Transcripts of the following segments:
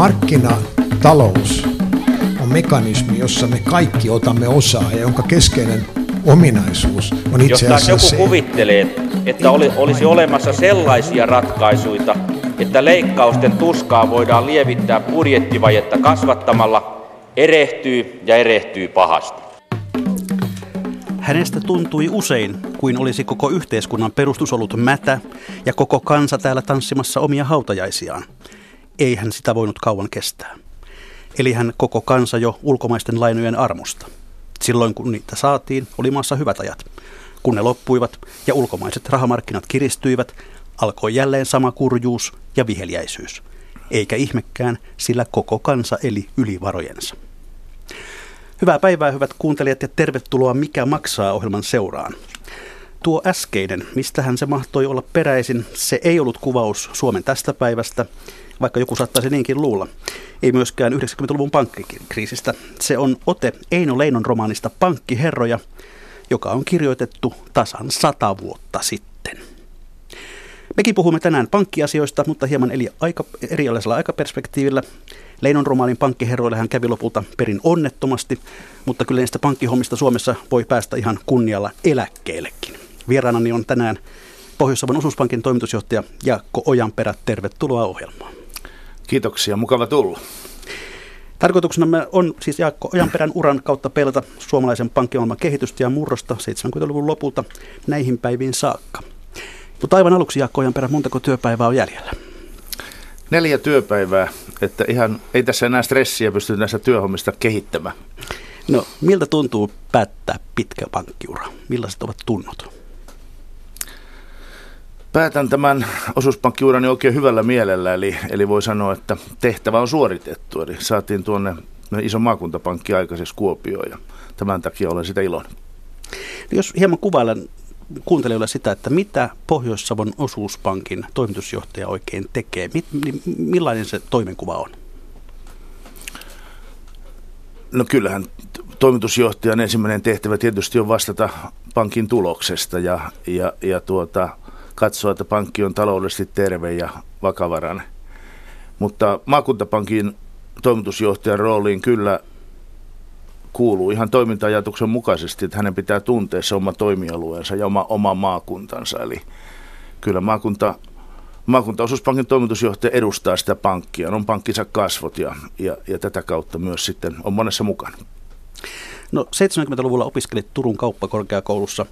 Markkinatalous on mekanismi, jossa me kaikki otamme osaa ja jonka keskeinen ominaisuus on itse asiassa se. Jos joku kuvittelee, että olisi olemassa sellaisia ratkaisuja, että leikkausten tuskaa voidaan lievittää budjettivajetta kasvattamalla, erehtyy ja erehtyy pahasti. Hänestä tuntui usein, kuin olisi koko yhteiskunnan perustus ollut mätä ja koko kansa täällä tanssimassa omia hautajaisiaan. Ei hän sitä voinut kauan kestää. Eli hän koko kansa jo ulkomaisten lainojen armosta. Silloin kun niitä saatiin, oli maassa hyvät ajat. Kun ne loppuivat ja ulkomaiset rahamarkkinat kiristyivät, alkoi jälleen sama kurjuus ja viheliäisyys. Eikä ihmekään, sillä koko kansa eli yli varojensa. Hyvää päivää, hyvät kuuntelijat, ja tervetuloa Mikä maksaa -ohjelman seuraan. Tuo äskeinen, mistähän se mahtoi olla peräisin, se ei ollut kuvaus Suomen tästä päivästä, vaikka joku saattaisi niinkin luulla. Ei myöskään 90-luvun pankkikriisistä. Se on ote Eino Leinon romaanista Pankkiherroja, joka on kirjoitettu tasan 100 vuotta sitten. Mekin puhumme tänään pankkiasioista, mutta hieman erilaisella aikaperspektiivillä. Leinon romaanin Pankkiherroille hän kävi lopulta perin onnettomasti, mutta kyllä niistä pankkihommista Suomessa voi päästä ihan kunnialla eläkkeellekin. Vieraanani on tänään Pohjois-Savon osuuspankin toimitusjohtaja Jaakko Ojanperä. Tervetuloa ohjelmaan. Kiitoksia, mukava tulla. Tarkoituksena on siis Jaakko Ojanperän uran kautta peilata suomalaisen pankkimaailman kehitystä ja murrosta 70-luvun lopulta näihin päiviin saakka. Mutta aivan aluksi, Jaakko Ojanperä, montako työpäivää on jäljellä? 4 työpäivää, että ihan ei tässä enää stressiä pysty näistä työhommista kehittämään. No, miltä tuntuu päättää pitkä pankkiura? Millaiset ovat tunnot? Päätän tämän osuuspankkiurani oikein hyvällä mielellä, eli voi sanoa, että tehtävä on suoritettu. Eli saatiin tuonne iso maakuntapankki aikaisessa Kuopioon, ja tämän takia olen sitä iloinen. No, jos hieman kuvailen kuuntelijoille sitä, että mitä Pohjois-Savon osuuspankin toimitusjohtaja oikein tekee, millainen se toimenkuva on? No kyllähän toimitusjohtajan ensimmäinen tehtävä tietysti on vastata pankin tuloksesta ja katsoa, että pankki on taloudellisesti terve ja vakavarainen. Mutta maakuntapankin toimitusjohtajan rooliin kyllä kuuluu ihan toiminta-ajatuksen mukaisesti, että hänen pitää tuntea se oma toimialueensa ja oma maakuntansa. Eli kyllä maakuntaosuuspankin toimitusjohtaja edustaa sitä pankkia, on pankkinsa kasvot ja tätä kautta myös sitten on monessa mukana. No, 70-luvulla opiskelit Turun kauppakorkeakoulussa.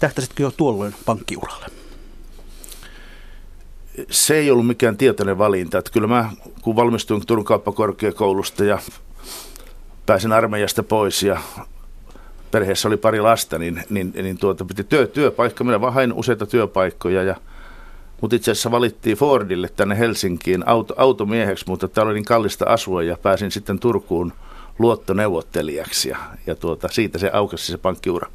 Tähtäisitkö jo tuolloin pankkiuralle? Se ei ollut mikään tietoinen valinta. Että kyllä mä, kun valmistuin Turun kauppakorkeakoulusta ja pääsin armeijasta pois ja perheessä oli pari lasta, niin piti työpaikka. Minä vaan hain useita työpaikkoja, mutta itse asiassa valittiin Fordille tänne Helsinkiin automieheksi, mutta täällä oli niin kallista asua ja pääsin sitten Turkuun luottoneuvottelijaksi ja siitä se aukesi se pankkiura.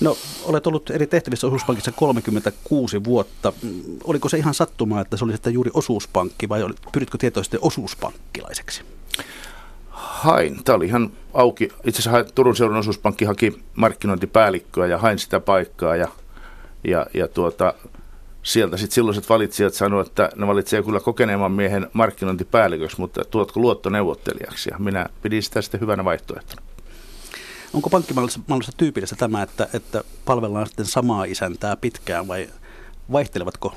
No, olet ollut eri tehtävissä osuuspankissa 36 vuotta. Oliko se ihan sattumaa, että se oli sitten juuri osuuspankki, vai pyritkö tietoisesti osuuspankkilaiseksi? Hain. Tämä oli ihan auki. Itse asiassa Turun seudun osuuspankki haki markkinointipäällikköä ja hain sitä paikkaa. Ja sieltä sitten silloiset valitsijat sanoivat, että ne valitsee kyllä kokeneemman miehen markkinointipäälliköksi, mutta tuotko luottoneuvottelijaksi? Ja minä pidin sitä sitten hyvänä vaihtoehtona. Onko pankkimaailmassa tyypillistä tämä, että palvellaan sitten samaa isäntää pitkään, vai vaihtelevatko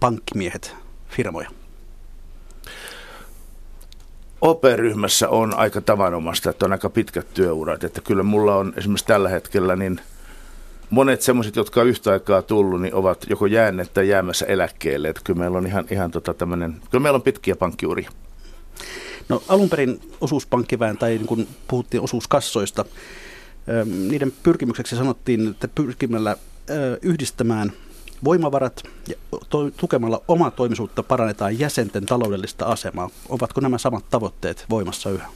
pankkimiehet firmoja? OP-ryhmässä on aika tavanomaista, että on aika pitkät työurat. Että kyllä mulla on esimerkiksi tällä hetkellä niin monet sellaiset, jotka on yhtä aikaa tullut, niin ovat joko jääneet tai jäämässä eläkkeelle. Että kyllä meillä on ihan tämmöinen, kyllä meillä on pitkiä pankkiuria. No, alun perin osuuspankkivään, tai niin kun puhuttiin osuuskassoista, niiden pyrkimykseksi sanottiin, että pyrkimällä yhdistämään voimavarat ja tukemalla omaa toimisuutta parannetaan jäsenten taloudellista asemaa. Ovatko nämä samat tavoitteet voimassa yhä?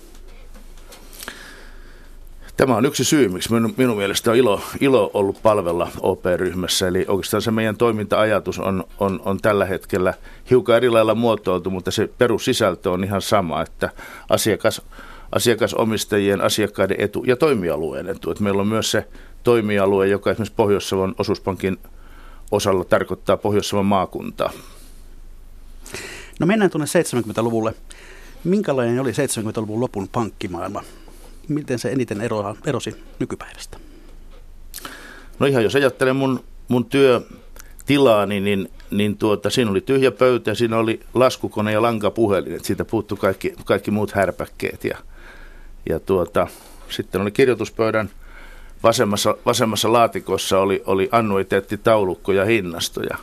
Tämä on yksi syy, miksi minun mielestä on ilo ollut palvella OP-ryhmässä. Eli oikeastaan se meidän toiminta-ajatus on tällä hetkellä hiukan eri lailla muotoiltu, mutta se perussisältö on ihan sama, että asiakasomistajien, asiakkaiden etu ja toimialueen etu. Että meillä on myös se toimialue, joka esimerkiksi Pohjois-Savon osuuspankin osalla tarkoittaa Pohjois-Savon maakuntaa. No, mennään tuonne 70-luvulle. Minkälainen oli 70-luvun lopun pankkimaailma? Miten se eniten erosi nykypäivästä? No ihan jos ajattelen mun työtilaani, niin siinä oli tyhjä pöytä, siinä oli laskukone ja lankapuhelin. Et siitä puuttu kaikki muut härpäkkeet. Ja sitten oli kirjoituspöydän vasemmassa laatikossa oli annuiteettitaulukko ja hinnastoja.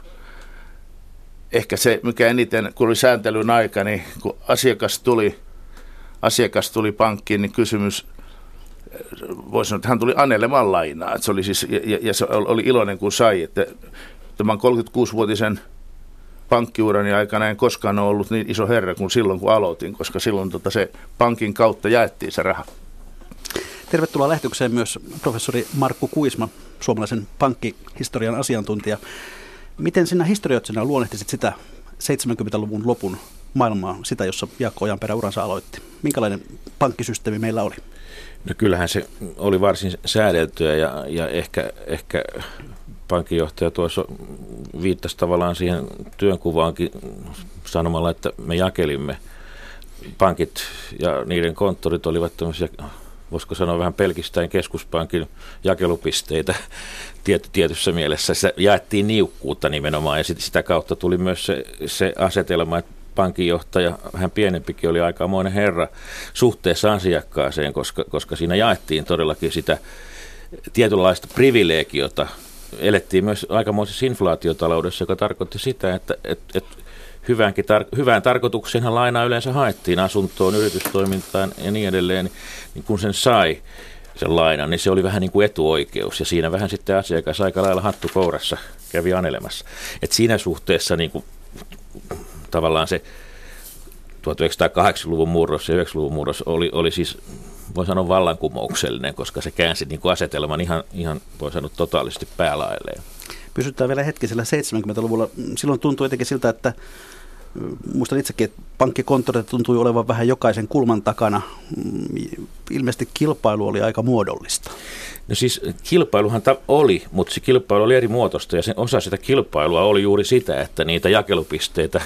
Ehkä se, mikä eniten, kun oli sääntelyn aika, niin kun asiakas tuli pankkiin, niin kysymys, voisi sanoa, että hän tuli anelemaan lainaa. Että se oli siis, ja se oli iloinen, kun sai. Että tämän 36-vuotisen pankkiurani aikana en koskaan ole ollut niin iso herra kuin silloin, kun aloitin, koska silloin se pankin kautta jaettiin se raha. Tervetuloa lähetykseen myös professori Markku Kuisma, suomalaisen pankkihistorian asiantuntija. Miten sinä historioitsijana luonnehtisit sitä 70-luvun lopun maailmaa, sitä jossa Jaakko Ojanperä uransa aloitti? Minkälainen pankkisysteemi meillä oli? No kyllähän se oli varsin säädeltyä ja ehkä pankinjohtaja tuossa viittasi tavallaan siihen työnkuvaankin sanomalla, että me jakelimme. Pankit ja niiden konttorit olivat tämmöisiä, voisiko sanoa vähän pelkistäen keskuspankin jakelupisteitä tietyssä mielessä. Sitä jaettiin niukkuutta nimenomaan ja sitä kautta tuli myös se asetelma, että pankinjohtaja, vähän pienempikin, oli aikamoinen herra suhteessa asiakkaaseen, koska siinä jaettiin todellakin sitä tietynlaista privilegiota. Elettiin myös aikamoisessa inflaatiotaloudessa, joka tarkoitti sitä, että hyvään tarkoitukseenhan lainaa yleensä haettiin asuntoon, yritystoimintaan ja niin edelleen, niin kun sen sai sen lainan, niin se oli vähän niin kuin etuoikeus ja siinä vähän sitten asiakas aika lailla hattu kourassa kävi anelemassa. Et siinä suhteessa niin kuin, tavallaan se 1980-luvun murros ja 90-luvun murros oli siis, voi sanoa, vallankumouksellinen, koska se käänsi niin kuin asetelman ihan, voi sanoa, totaalisesti päälailleen. Pysytään vielä hetki siellä 70-luvulla. Silloin tuntui jotenkin siltä, että muistan itsekin, että pankkikonttoreita tuntui olevan vähän jokaisen kulman takana. Ilmeisesti kilpailu oli aika muodollista. No siis kilpailuhan oli, mutta se kilpailu oli eri muotoista ja sen osa sitä kilpailua oli juuri sitä, että niitä jakelupisteitä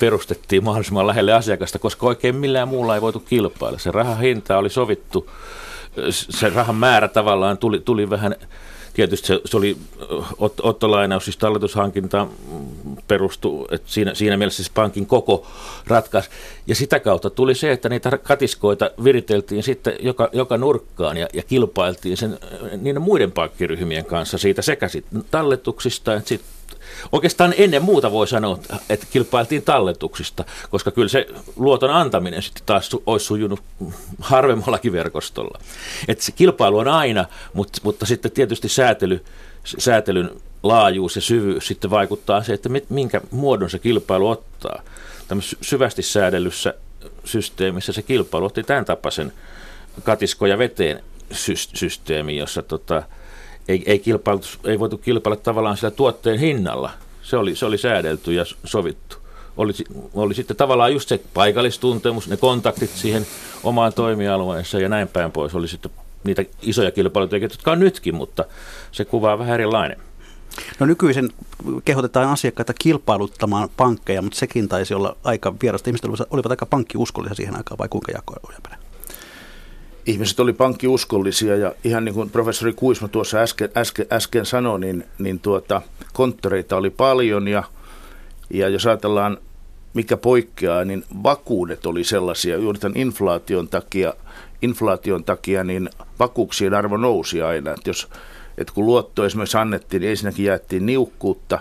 perustettiin mahdollisimman lähelle asiakasta, koska oikein millään muulla ei voitu kilpailla. Se rahan hinta oli sovittu, se rahan määrä tavallaan tuli vähän. Tietysti se oli ottolainaus, siis talletushankintaan perustui, että siinä mielessä siis pankin koko ratkaisi. Ja sitä kautta tuli se, että niitä katiskoita viriteltiin sitten joka nurkkaan ja kilpailtiin sen niiden muiden pankkiryhmien kanssa siitä sekä sitten talletuksista että sitten. Oikeastaan ennen muuta voi sanoa, että kilpailtiin talletuksista, koska kyllä se luoton antaminen sitten taas olisi sujunut harvemmallakin verkostolla. Että se kilpailu on aina, mutta sitten tietysti säätelyn laajuus ja syvyys sitten vaikuttaa se, että minkä muodon se kilpailu ottaa. Tämmöisessä syvästi säädellyssä systeemissä se kilpailu otti tämän tapaisen katiskoja veteen systeemi, jossa ei voitu kilpailla tavallaan sillä tuotteen hinnalla. Se oli säädelty ja sovittu. Oli sitten tavallaan just se paikallistuntemus, ne kontaktit siihen omaan toimialueensa ja näin päin pois. Oli sitten niitä isoja kilpailutekijöitä, jotka on nytkin, mutta se kuvaa vähän erilainen. No nykyisin kehotetaan asiakkaita kilpailuttamaan pankkeja, mutta sekin taisi olla aika vierasta. Ihmiset olivat aika pankkiuskollisia siihen aikaan, vai kuinka Jaakko Ojanperä? Ihmiset oli pankkiuskollisia ja ihan niin kuin professori Kuisma tuossa äsken sanoi, niin konttoreita oli paljon ja jos ajatellaan mikä poikkeaa, niin vakuudet oli sellaisia. Juuri tämän inflaation takia niin vakuuksien arvo nousi aina. Että kun luotto esimerkiksi annettiin, niin ensinnäkin jaettiin niukkuutta,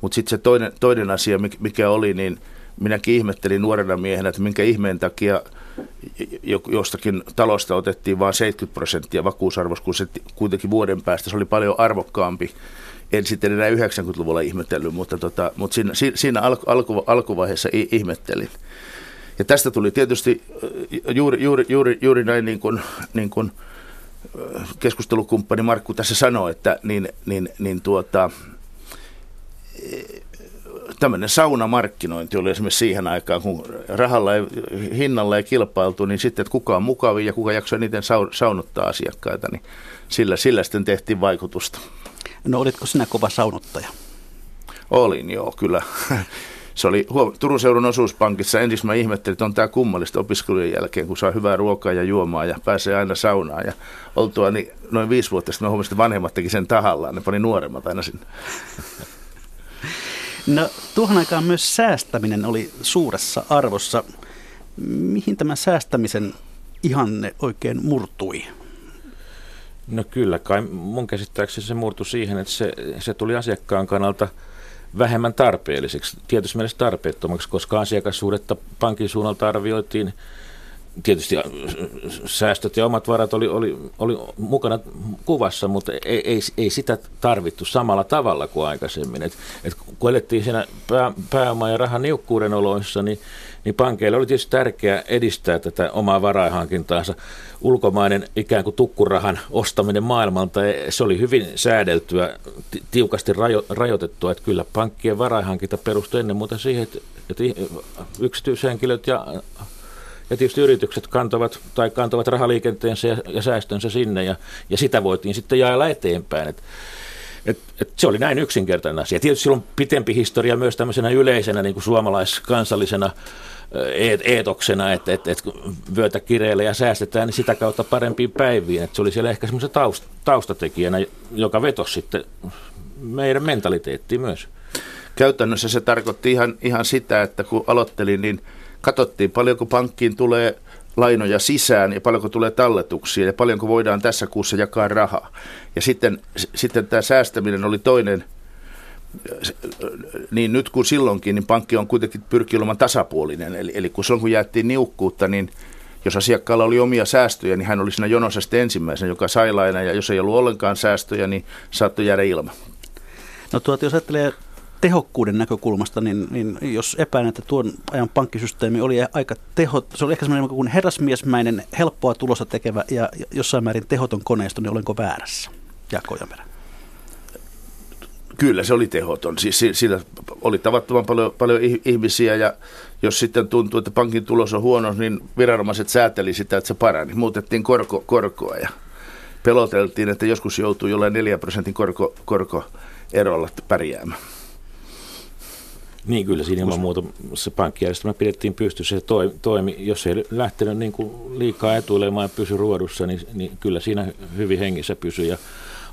mutta sitten se toinen asia, mikä oli, niin minäkin ihmettelin nuorena miehenä, että minkä ihmeen takia jostakin talosta otettiin vain 70% vakuusarvosta, kun se kuitenkin vuoden päästä se oli paljon arvokkaampi. En sitten enää 90-luvulla ihmetellyt, mutta siinä alkuvaiheessa ihmettelin. Ja tästä tuli tietysti juuri näin niin kuin keskustelukumppani Markku tässä sanoi, että tämmöinen saunamarkkinointi oli esimerkiksi siihen aikaan, kun hinnalla ei kilpailtu, niin sitten, että kuka on mukavin ja kuka jaksoi niiden saunottaa asiakkaita, niin sillä sitten tehtiin vaikutusta. No olitko sinä kova saunottaja? Olin, joo, kyllä. Se oli Turun seudun osuuspankissa. Ensiksi mä ihmettelin, että on tää kummallista opiskelujen jälkeen, kun saa hyvää ruokaa ja juomaa ja pääsee aina saunaan. Ja oltua niin noin 5 vuotta sitten mä huomasin, että vanhemmat teki sen tahallaan. Ne pani nuoremmat aina sinne. No tuohon aikaan myös säästäminen oli suuressa arvossa. Mihin tämä säästämisen ihanne oikein murtui? No kyllä kai mun käsittääkseni se murtui siihen, että se tuli asiakkaan kannalta vähemmän tarpeelliseksi, tietysti mielessä tarpeettomaksi, koska asiakassuhdetta pankin suunnalta arvioitiin. Tietysti säästöt ja omat varat oli mukana kuvassa, mutta ei sitä tarvittu samalla tavalla kuin aikaisemmin. Et kun elettiin siinä pääoma- ja rahan niukkuuden oloissa, niin pankeilla oli tietysti tärkeää edistää tätä omaa varainhankintaansa. Ulkomainen ikään kuin tukkurahan ostaminen maailmalta, se oli hyvin säädeltyä, tiukasti rajoitettua. Että kyllä pankkien varainhankinta perustui ennen muuta siihen, että yksityishenkilöt ja tietysti yritykset kantavat rahaliikenteensä ja säästönsä sinne, ja sitä voitiin sitten jaella eteenpäin. Et se oli näin yksinkertainen asia. Tietysti silloin pitempi historia myös tämmöisenä yleisenä niin kuin suomalaiskansallisena eetoksena, että vyötä kireillä ja säästetään, niin sitä kautta parempiin päiviin. Et se oli siellä ehkä semmoisena taustatekijänä, joka vetosi sitten meidän mentaliteettiin myös. Käytännössä se tarkoitti ihan sitä, että kun aloittelin, niin katsottiin, paljonko pankkiin tulee lainoja sisään ja paljonko tulee talletuksia ja paljonko voidaan tässä kuussa jakaa rahaa. Ja sitten tämä säästäminen oli toinen, niin nyt kuin silloinkin, niin pankki on kuitenkin pyrkii olemaan tasapuolinen. Eli kun silloin kun jäättiin niukkuutta, niin jos asiakkaalla oli omia säästöjä, niin hän oli siinä jonossa sitten ensimmäisenä, joka sai lainan, ja jos ei ollut ollenkaan säästöjä, niin saattoi jäädä ilman. No jos ajattelee tehokkuuden näkökulmasta, niin jos epäilen, että tuon ajan pankkisysteemi oli aika se oli ehkä semmoinen kuin herrasmiesmäinen, helppoa tulosta tekevä ja jossain määrin tehoton koneisto, niin olenko väärässä, Jaakko Ojanperä? Kyllä se oli tehoton. Siinä oli tavattoman paljon ihmisiä, ja jos sitten tuntuu, että pankin tulos on huono, niin viranomaiset sääteli sitä, että se parani. Muutettiin korkoa ja peloteltiin, että joskus joutuu jollain 4% korkoerolla pärjäämään. Niin kyllä, siinä ilman muuta se pankkijärjestelmä pidettiin pystyssä, se toimi. Jos ei lähtenyt niin kuin liikaa etuilemaan ja pysy ruodussa, niin kyllä siinä hyvin hengissä pysyi ja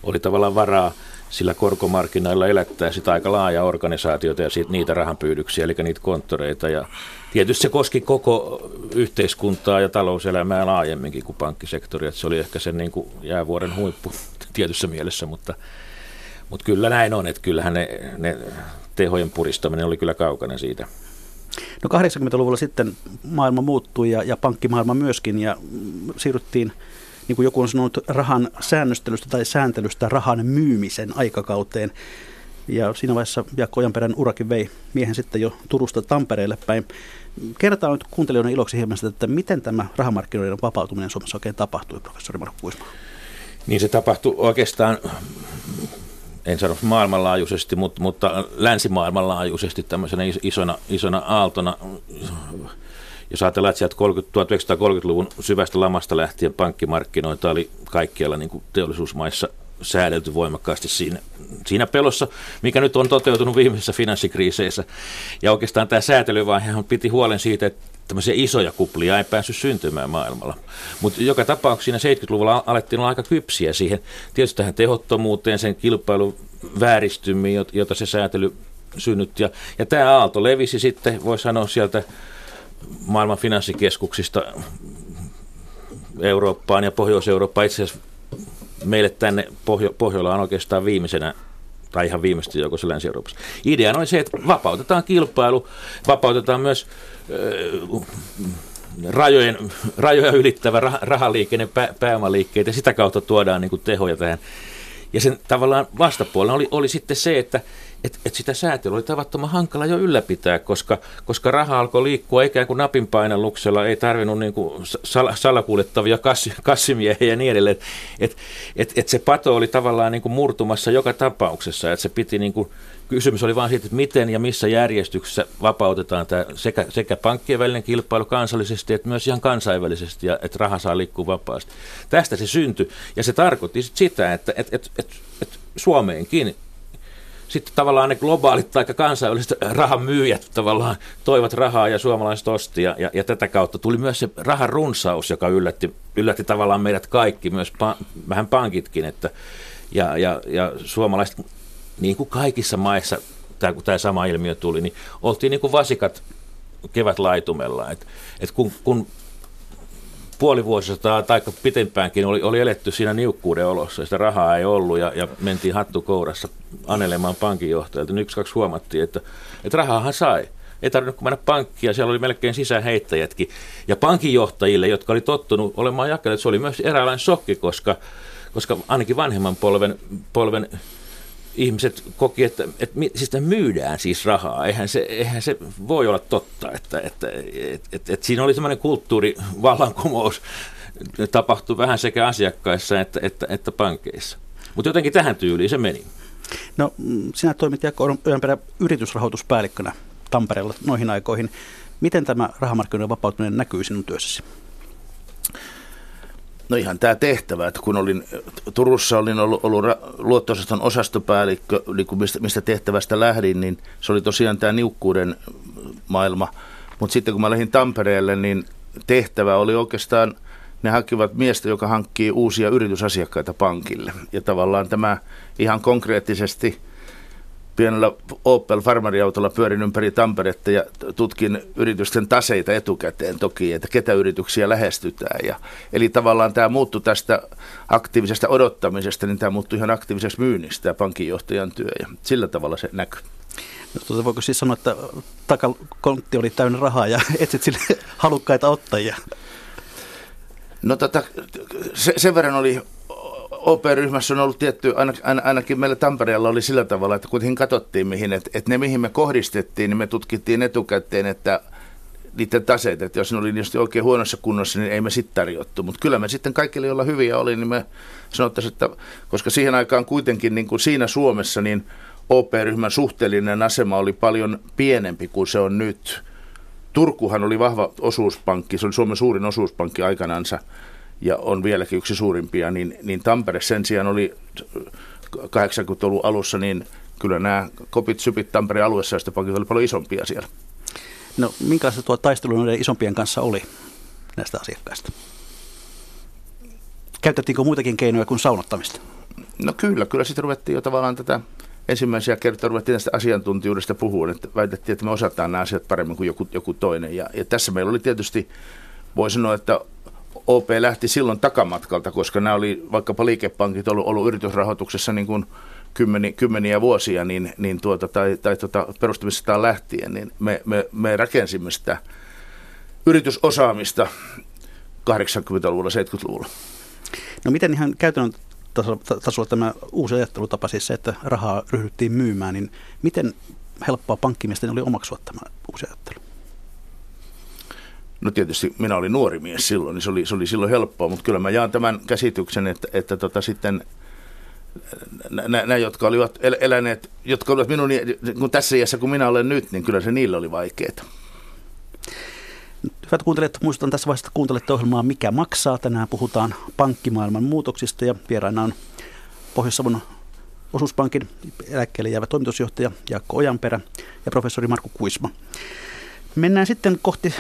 oli tavallaan varaa sillä korkomarkkinoilla elättää sitä aika laajaa organisaatiota ja niitä rahanpyydyksiä, eli niitä konttoreita. Ja tietysti se koski koko yhteiskuntaa ja talouselämää laajemminkin kuin pankkisektoria. Se oli ehkä sen niin kuin jäävuoren huippu tietyssä mielessä, mutta kyllä näin on, että kyllähän ne tehojen puristaminen oli kyllä kaukana siitä. No 80-luvulla sitten maailma muuttui ja pankkimaailma myöskin, ja siirryttiin, niin kuin joku on sanonut, rahan säännöstelystä tai sääntelystä rahan myymisen aikakauteen. Ja siinä vaiheessa Jaakko Ojanperän urakin vei miehen sitten jo Turusta Tampereelle päin. Kertaan nyt kuuntelijoiden iloksi hieman sitä, että miten tämä rahamarkkinoiden vapautuminen Suomessa oikein tapahtui, professori Markku Kuisma. Niin se tapahtui oikeastaan, en sano maailmanlaajuisesti, mutta länsimaailmanlaajuisesti tämmöisenä isona aaltona. Jos ajatellaan, että sieltä 1930-luvun syvästä lamasta lähtien pankkimarkkinoita oli kaikkialla niin kuin teollisuusmaissa säädelty voimakkaasti siinä pelossa, mikä nyt on toteutunut viimeisissä finanssikriiseissä. Ja oikeastaan tämä säätelyvaihehan piti huolen siitä, että tämmöisiä isoja kuplia ei päässyt syntymään maailmalla. Mutta joka tapauksessa siinä 70-luvulla alettiin olla aika kypsiä siihen. Tietysti tähän tehottomuuteen, sen kilpailun vääristymiin, jota se säätely synnytti. Ja tämä aalto levisi sitten, voi sanoa, sieltä maailman finanssikeskuksista Eurooppaan ja Pohjois-Eurooppaan. Itse asiassa meille tänne Pohjolaan oikeastaan viimeisenä, tai ihan viimeisten joukossa Länsi-Euroopassa. Idea oli se, että vapautetaan kilpailu, vapautetaan myös rajoja ylittävä rahaliikenne, pääomaliikkeet, ja sitä kautta tuodaan niin kuin tehoja tähän. Ja sen tavallaan vastapuolella oli sitten se, että sitä säätelyä oli tavattoman hankala jo ylläpitää, koska raha alkoi liikkua ikään kuin napin painalluksella, ei tarvinnut niin kuin salakuljettavia kassimiehiä ja niin edelleen. Et se pato oli tavallaan niin kuin murtumassa joka tapauksessa, että se piti niin kuin, kysymys oli vaan siitä, että miten ja missä järjestyksessä vapautetaan tämä sekä pankkien välinen kilpailu kansallisesti, että myös ihan kansainvälisesti, ja että raha saa liikkua vapaasti. Tästä se syntyi, ja se tarkoitti sitä, että Suomeenkin sitten tavallaan ne globaalit tai kansainväliset rahamyyjät tavallaan toivat rahaa ja suomalaiset osti ja tätä kautta tuli myös se rahan runsaus, joka yllätti tavallaan meidät kaikki, myös vähän pankitkin, että ja suomalaiset niin kuin kaikissa maissa, kun tämä sama ilmiö tuli, niin oltiin niin kuin vasikat kevätlaitumella, että kun puoli vuosisataa tai pitempäänkin oli eletty siinä niukkuuden olossa, sitä rahaa ei ollut ja mentiin hattu kourassa anelemaan pankinjohtajalta. Nyt yksi-kaksi huomattiin, että rahaahan sai. Ei tarvinnut mennä pankkiin, siellä oli melkein sisäänheittäjätkin. Ja pankinjohtajille, jotka oli tottunut olemaan jakaneet, se oli myös eräänlainen shokki, koska ainakin vanhemman polven ihmiset koki, että myydään siis rahaa. Eihän se voi olla totta, että siinä oli semmoinen kulttuurivallankumous tapahtui vähän sekä asiakkaissa että pankeissa. Mutta jotenkin tähän tyyliin se meni. No sinä toimit, Jaakko Ojanperä, yritysrahoituspäällikkönä Tampereella noihin aikoihin. Miten tämä rahamarkkinoiden vapautuminen näkyy sinun työssäsi? No ihan tämä tehtävä, että kun olin Turussa, olin ollut luotto-osaston osastopäällikkö, mistä tehtävästä lähdin, niin se oli tosiaan tämä niukkuuden maailma. Mutta sitten kun mä lähdin Tampereelle, niin tehtävä oli oikeastaan, ne hakivat miestä, joka hankkii uusia yritysasiakkaita pankille. Ja tavallaan tämä ihan konkreettisesti pienellä Opel-farmariautolla pyörin ympäri Tamperetta ja tutkin yritysten taseita etukäteen toki, että ketä yrityksiä lähestytään. Eli tavallaan tämä muuttui tästä aktiivisesta odottamisesta, niin tämä muuttui ihan aktiiviseksi myynnistä, tämä pankinjohtajan työ, ja sillä tavalla se näkyy. No, voiko siis sanoa, että takakontti oli täynnä rahaa ja etsit sille halukkaita ottajia? No sen verran oli. OP-ryhmässä on ollut tietty, ainakin meillä Tampereella oli sillä tavalla, että kuitenkin katsottiin mihin, että ne mihin me kohdistettiin, niin me tutkittiin etukäteen, että niiden taseet, että jos ne oli niistä oikein huonossa kunnossa, niin ei me sitten tarjottu. Mutta kyllä me sitten kaikille, joilla hyviä oli, niin me sanottaisiin, että koska siihen aikaan kuitenkin niin kuin siinä Suomessa, niin OP-ryhmän suhteellinen asema oli paljon pienempi kuin se on nyt. Turkuhan oli vahva osuuspankki, se oli Suomen suurin osuuspankki aikanansa. Ja on vieläkin yksi suurimpia, niin Tampere sen sijaan oli 80-luvun alussa, niin kyllä nämä kopit, sypit Tampereen aluesäästöpankit pankit oli paljon isompia siellä. No minkälaista tuo taistelu noiden isompien kanssa oli näistä asiakkaista? Käytettiinkö muitakin keinoja kuin saunottamista? No kyllä sitten ruvettiin jo tavallaan tätä ensimmäisiä kertaa ruvettiin tästä asiantuntijuudesta puhua, että väitettiin, että me osataan nämä asiat paremmin kuin joku toinen. Ja tässä meillä oli tietysti, voi sanoa, että OP lähti silloin takamatkalta, koska nämä oli vaikkapa liikepankit ollut yritysrahoituksessa niin kuin kymmeniä vuosia perustamisestaan lähtien, niin me rakensimme sitä yritysosaamista 80-luvulla, 70-luvulla. No miten ihan käytännön tasolla tämä uusi ajattelutapa, siis se, että rahaa ryhdyttiin myymään, niin miten helppoa pankkimiesten oli omaksua tämä uusi ajattelu? No tietysti minä olin nuori mies silloin, niin se oli silloin helppoa, mutta kyllä mä jaan tämän käsityksen, että sitten nämä, jotka olivat eläneet, jotka olivat minun kun tässä iässä, kun minä olen nyt, niin kyllä se niille oli vaikeaa. Hyvät kuuntelijat, muistutan tässä vaiheessa, että kuuntelette ohjelmaa Mikä maksaa. Tänään puhutaan pankkimaailman muutoksista ja vieraina on Pohjois-Savon osuuspankin eläkkeelle jäävä toimitusjohtaja Jaakko Ojanperä ja professori Markku Kuisma. Mennään sitten kohti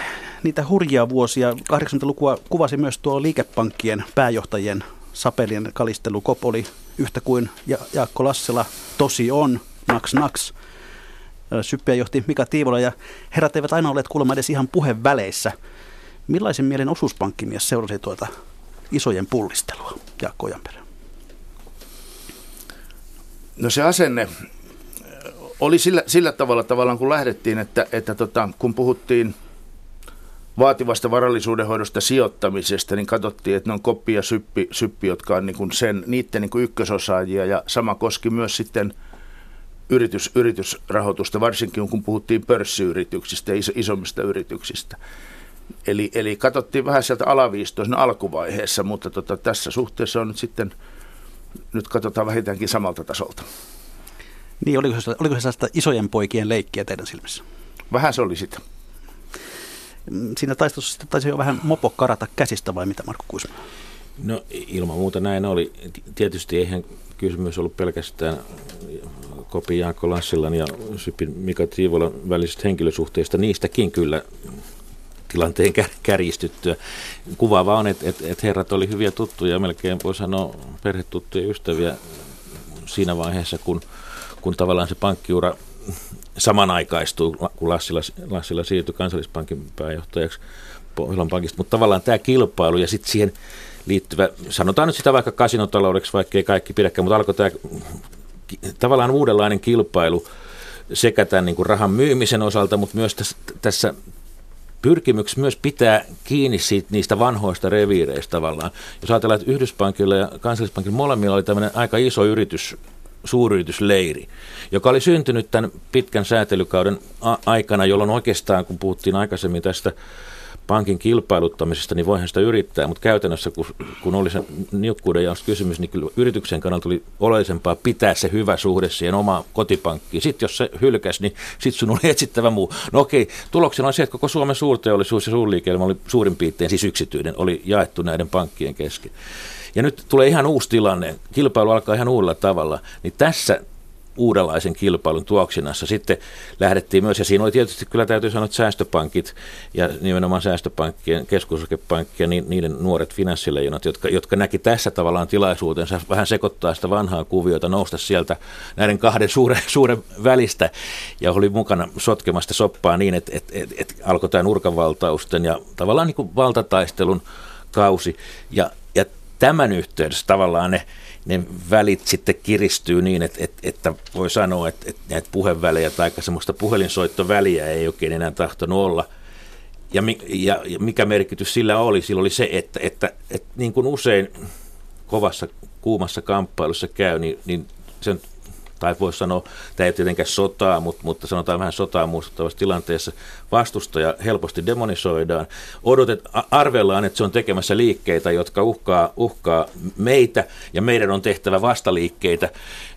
niitä hurjia vuosia. 80-lukua kuvasi myös tuo liikepankkien pääjohtajien sapelien kalistelu. Kop oli yhtä kuin Jaakko Lassila, tosi on, naks naks. Syppiä johti Mika Tiivola ja herrat eivät aina olleet kuulemma edes ihan puheväleissä. Millaisen mielen osuuspankkimies seurasi tuota isojen pullistelua, Jaakko Ojanperä? No se asenne oli sillä tavalla tavallaan, kun lähdettiin, että kun puhuttiin vaativasta varallisuudenhoidosta, sijoittamisesta, niin katsottiin, että ne on koppi ja syppi, jotka on niin sen, niiden niin ykkösosaajia, ja sama koski myös sitten yritysrahoitusta, varsinkin kun puhuttiin pörssiyrityksistä ja isommista yrityksistä. Eli katsottiin vähän sieltä alaviistoa alkuvaiheessa, mutta tässä suhteessa on nyt katsotaan vähintäänkin samalta tasolta. Niin, oliko se sellaista isojen poikien leikkiä teidän silmissä? Vähän se oli sitä. Siinä taistelussa taisi jo vähän mopo karata käsistä vai mitä, Markku Kuisma? No ilman muuta näin oli. Tietysti eihän kysymys ollut pelkästään Kopin Jaakko Lassilan ja Sypin Mika Tiivolan välisistä henkilösuhteista, niistäkin kyllä tilanteen kärjistyttyä. Kuvaavaa on, että herrat oli hyviä tuttuja, melkein voi sanoa perhetuttuja ystäviä siinä vaiheessa, kun tavallaan se pankkiura samanaikaistuu, kun Lassila siirtyi Kansallispankin pääjohtajaksi Pohjolan pankista, mutta tavallaan tämä kilpailu ja sitten siihen liittyvä, sanotaan nyt sitä vaikka kasinotaloudeksi, vaikka ei kaikki pidäkään, mutta alkoi tämä tavallaan uudenlainen kilpailu sekä tämän niin kuin rahan myymisen osalta, mutta myös tässä pyrkimyksessä myös pitää kiinni siitä, niistä vanhoista reviireistä tavallaan. Jos ajatellaan, että Yhdyspankilla ja Kansallispankilla molemmilla oli tämmöinen aika iso yritys, suuryritysleiri, joka oli syntynyt tämän pitkän säätelykauden aikana, jolloin oikeastaan, kun puhuttiin aikaisemmin tästä pankin kilpailuttamisesta, niin voihan sitä yrittää, mutta käytännössä kun oli se niukkuuden jaosta kysymys, niin kyllä yrityksen kannalta oli oleellisempaa pitää se hyvä suhde siihen omaan kotipankkiin. Sitten jos se hylkäsi, niin sitten sun oli etsittävä muu. No okei, tuloksena on se, että koko Suomen suurteollisuus ja suurliike-elämä oli suurin piirtein, siis yksityinen, oli jaettu näiden pankkien kesken. Ja nyt tulee ihan uusi tilanne, kilpailu alkaa ihan uudella tavalla, niin tässä uudenlaisen kilpailun tuoksinassa sitten lähdettiin myös, ja siinä oli tietysti kyllä täytyy sanoa, että säästöpankit ja nimenomaan säästöpankkien, keskusosakepankkien, niin niiden nuoret finanssileijonat, jotka näki tässä tavallaan tilaisuutensa vähän sekoittaa sitä vanhaa kuviota, nousta sieltä näiden kahden suuren välistä, ja oli mukana sotkemasta soppaa niin, että alkoi tämä nurkanvaltausten ja tavallaan niin kuin valtataistelun kausi, ja tämän yhteydessä tavallaan ne välit sitten kiristyy niin, että voi sanoa, että näitä puhevälejä tai semmoista puhelinsoittoväliä ei oikein enää tahtonut olla. Ja mikä merkitys sillä oli? Sillä oli se, että niin kuin usein kovassa kuumassa kamppailussa käy, niin sen, tai voi sanoa, tämä ei tietenkään sotaa, mutta sanotaan vähän sotaa muistuttavassa tilanteessa, vastustaja helposti demonisoidaan. Arvellaan, että se on tekemässä liikkeitä, jotka uhkaa meitä, ja meidän on tehtävä vastaliikkeitä,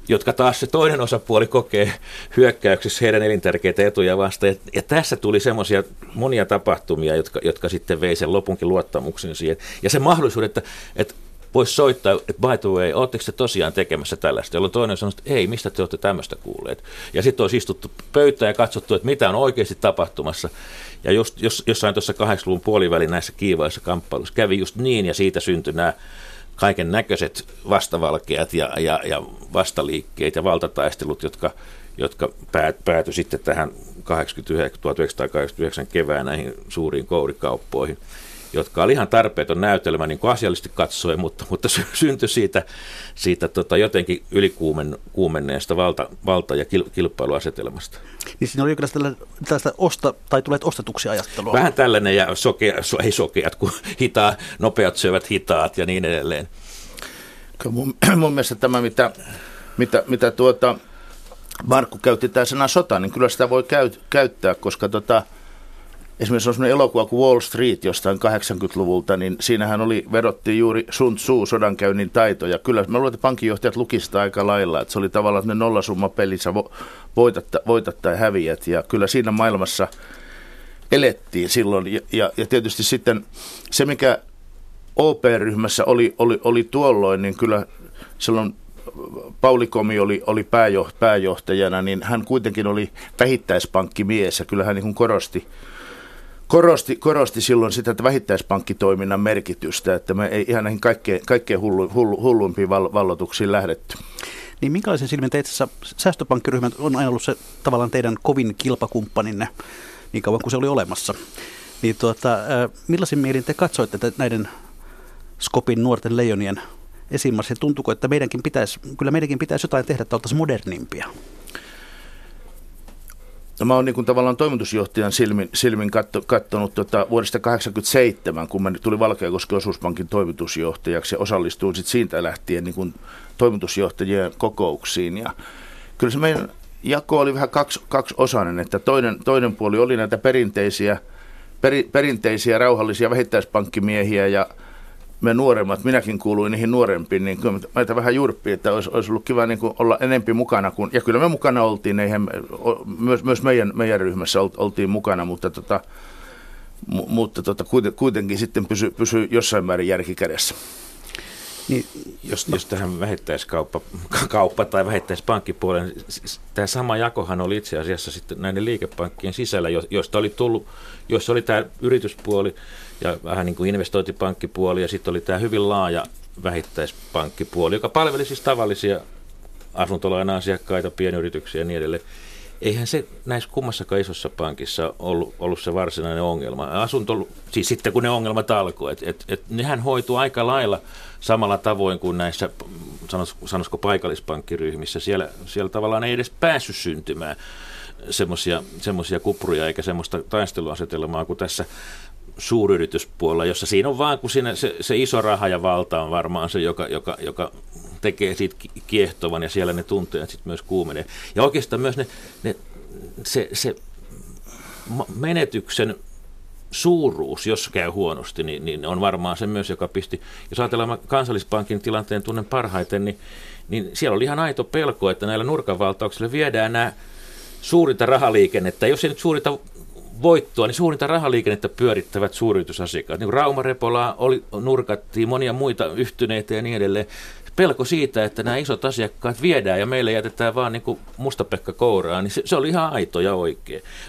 jotka taas se toinen osapuoli kokee hyökkäyksessä heidän elintärkeitä etuja vastaan. Ja tässä tuli semmoisia monia tapahtumia, jotka sitten vei sen lopunkin luottamuksen siihen. Ja se mahdollisuus, että voisi soittaa, että by the way, oletteko te tosiaan tekemässä tällaista, jolloin toinen sanoi, että ei, mistä te olette tämmöistä kuulleet. Ja sitten olisi istuttu pöytään ja katsottu, että mitä on oikeasti tapahtumassa. Ja jos jossain tuossa 80-luvun puolivälin näissä kiivaissa kamppailuissa kävi just niin, ja siitä syntyi nämä kaiken näköiset vastavalkeat ja vastaliikkeet ja valtataistelut, jotka päätyi sitten tähän 1989 kevään näihin suuriin kourikauppoihin, jotka oli ihan tarpeeton näytelmä niin kuin asiallisesti katsoen, mutta syntyi siitä jotenkin ylikuumenneesta valta- ja kilpailuasetelmasta. Niin siinä oli kyllä tällaista tulet ostetuksi ajattelua. Vähän tällainen, ja sokeat, kun nopeat syövät hitaat ja niin edelleen. Mun mielestä tämä, mitä Markku käytti tämä sana sota, niin kyllä sitä voi käyttää, koska esimerkiksi on sellainen elokuva kuin Wall Street jostain 80-luvulta, niin siinähän verottiin juuri Sun Tzu sodankäynnin taitoja. Kyllä mä luulen, että pankinjohtajat lukisivat aika lailla, että se oli tavallaan sellainen nollasummapeli, sä voitat tai häviät. Ja kyllä siinä maailmassa elettiin silloin. Ja tietysti sitten se, mikä OP-ryhmässä oli tuolloin, niin kyllä silloin Pauli Komi oli pääjohtajana, niin hän kuitenkin oli vähittäispankkimies, ja kyllä hän niin korosti silloin sitä, että vähittäispankkitoiminnan merkitystä, että me ei ihan näihin kaikkein hullumpiin valloituksiin lähdetty. Niin minkälaisen silmin te itse asiassa säästöpankkiryhmä on aina ollut se tavallaan teidän kovin kilpakumppaninne niin kauan kuin se oli olemassa. Niin millaisin mielin te katsoitte näiden Skopin nuorten leijonien esimerkiksi? Tuntuuko, että meidänkin pitäisi jotain tehdä, että oltaisiin modernimpia? No mä oon niin kuin tavallaan toimitusjohtajan silmin katsonut vuodesta 1987, kun mä tulin Valkeakoski-osuuspankin toimitusjohtajaksi ja osallistuin sitten siitä lähtien niin kuin toimitusjohtajien kokouksiin. Ja kyllä se meidän jako oli vähän kaksiosainen, että toinen puoli oli näitä perinteisiä rauhallisia vähittäispankkimiehiä, ja me nuoremmat, minäkin kuuluin niihin nuorempiin, niin kyllä meitä vähän jurppii, että olisi ollut kiva niin kuin olla enempi mukana. Ja kyllä me mukana oltiin, myös meidän ryhmässä oltiin mukana, mutta kuitenkin sitten pysyi jossain määrin järki kädessä. Niin, jos tähän vähittäiskauppa tai vähittäispankkipuoleen, niin tämä sama jakohan oli itse asiassa sitten näiden liikepankkien sisällä, josta oli tullut, jos oli tämä yrityspuoli ja vähän niin kuin investointipankkipuoli ja sitten oli tämä hyvin laaja vähittäispankkipuoli, joka palveli siis tavallisia asuntolaina-asiakkaita, pienyrityksiä ja niin edelleen. Eihän se näissä kummassakaan isossa pankissa ollut se varsinainen ongelma. Siis sitten kun ne ongelmat alkoi, että nehän hoituu aika lailla samalla tavoin kuin näissä, sanoisiko paikallispankkiryhmissä. Siellä tavallaan ei edes päässyt syntymään semmoisia kupruja eikä semmoista taisteluasetelmaa kuin tässä suuryrityspuolella, jossa siinä on vaan, kun siinä se iso raha ja valta on varmaan se, joka tekee siitä kiehtovan, ja siellä ne tunteet sitten myös kuumenee. Ja oikeastaan myös se menetyksen suuruus, jos käy huonosti, niin on varmaan se myös, joka pisti. Jos ajatellaan Kansallispankin tilanteen tunnen parhaiten, niin siellä oli ihan aito pelko, että näillä nurkanvaltauksilla viedään nämä suurinta rahaliikennettä. Jos ei nyt suurinta voittoa, niin suurinta rahaliikennettä pyörittävät suuryritysasiakkaat. Niin Raumarepolaa nurkattiin, monia muita yhtyneitä ja niin edelleen. Pelko siitä, että nämä isot asiakkaat viedään ja meille jätetään vaan niin kuin Mustapekka kouraan, niin se oli ihan aito ja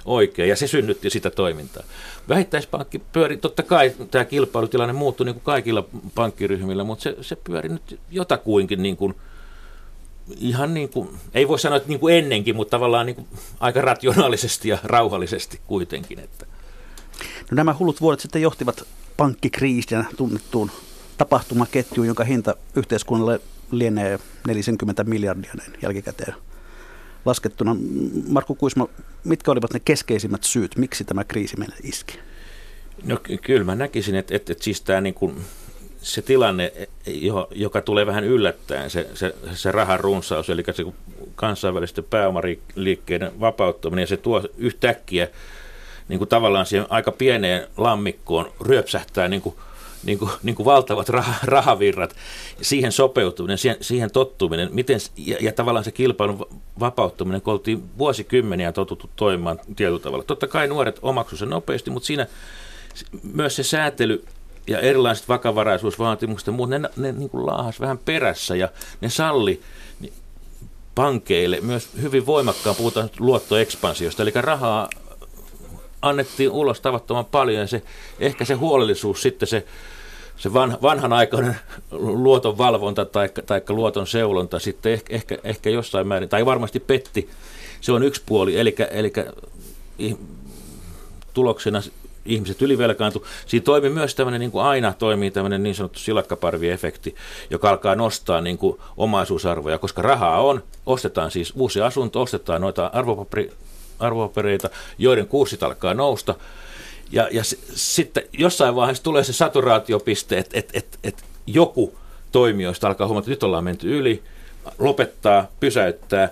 oikea, ja se synnytti sitä toimintaa. Vähittäispankki pyöri, totta kai tämä kilpailutilanne muuttui niin kuin kaikilla pankkiryhmillä, mutta se pyöri nyt jotakuinkin niin kuin, ihan niin kuin, ei voi sanoa, että niin kuin ennenkin, mutta tavallaan niin kuin aika rationaalisesti ja rauhallisesti kuitenkin. Että. No, nämä hullut vuodet sitten johtivat pankkikriisinä tunnettuun tapahtumaketjuun, jonka hinta yhteiskunnalle lienee 40 miljardia jälkikäteen laskettuna. Markku Kuisma, mitkä olivat ne keskeisimmät syyt, miksi tämä kriisi meille iski? No kyllä mä näkisin, että siis tämä niin kuin se tilanne, joka tulee vähän yllättäen, se rahan runsaus, eli se kansainvälisten pääomaliikkeiden vapauttaminen, ja se tuo yhtäkkiä niin kuin tavallaan siihen aika pieneen lammikkoon ryöpsähtää niin kuin valtavat rahavirrat, siihen sopeutuminen, siihen tottuminen, ja tavallaan se kilpailun vapauttuminen, kun oltiin vuosikymmeniä totuttu toimimaan tietyllä tavalla. Totta kai nuoret omaksuivat sen nopeasti, mutta siinä myös se säätely ja erilaiset vakavaraisuusvaatimukset ja muut, ne niin kuin laahas vähän perässä, ja ne salli pankeille myös hyvin voimakkaan, puhutaan luottoekspansiosta, eli rahaa annettiin ulos tavattoman paljon, ja ehkä se huolellisuus sitten, se vanhanaikainen luoton valvonta tai luoton seulonta sitten ehkä jossain määrin, tai varmasti petti, se on yksi puoli, eli tuloksena ihmiset ylivelkaantu. Siinä toimii myös tämmöinen, niin kuin aina toimii tämmöinen niin sanottu silakkaparvi-efekti, joka alkaa nostaa niin kuin omaisuusarvoja, koska rahaa on, ostetaan siis uusi asunto, ostetaan noita arvopapereita, joiden kurssit alkaa nousta, ja sitten jossain vaiheessa tulee se saturaatiopiste, että joku toimijoista alkaa huomata, että nyt ollaan menty yli, lopettaa, pysäyttää,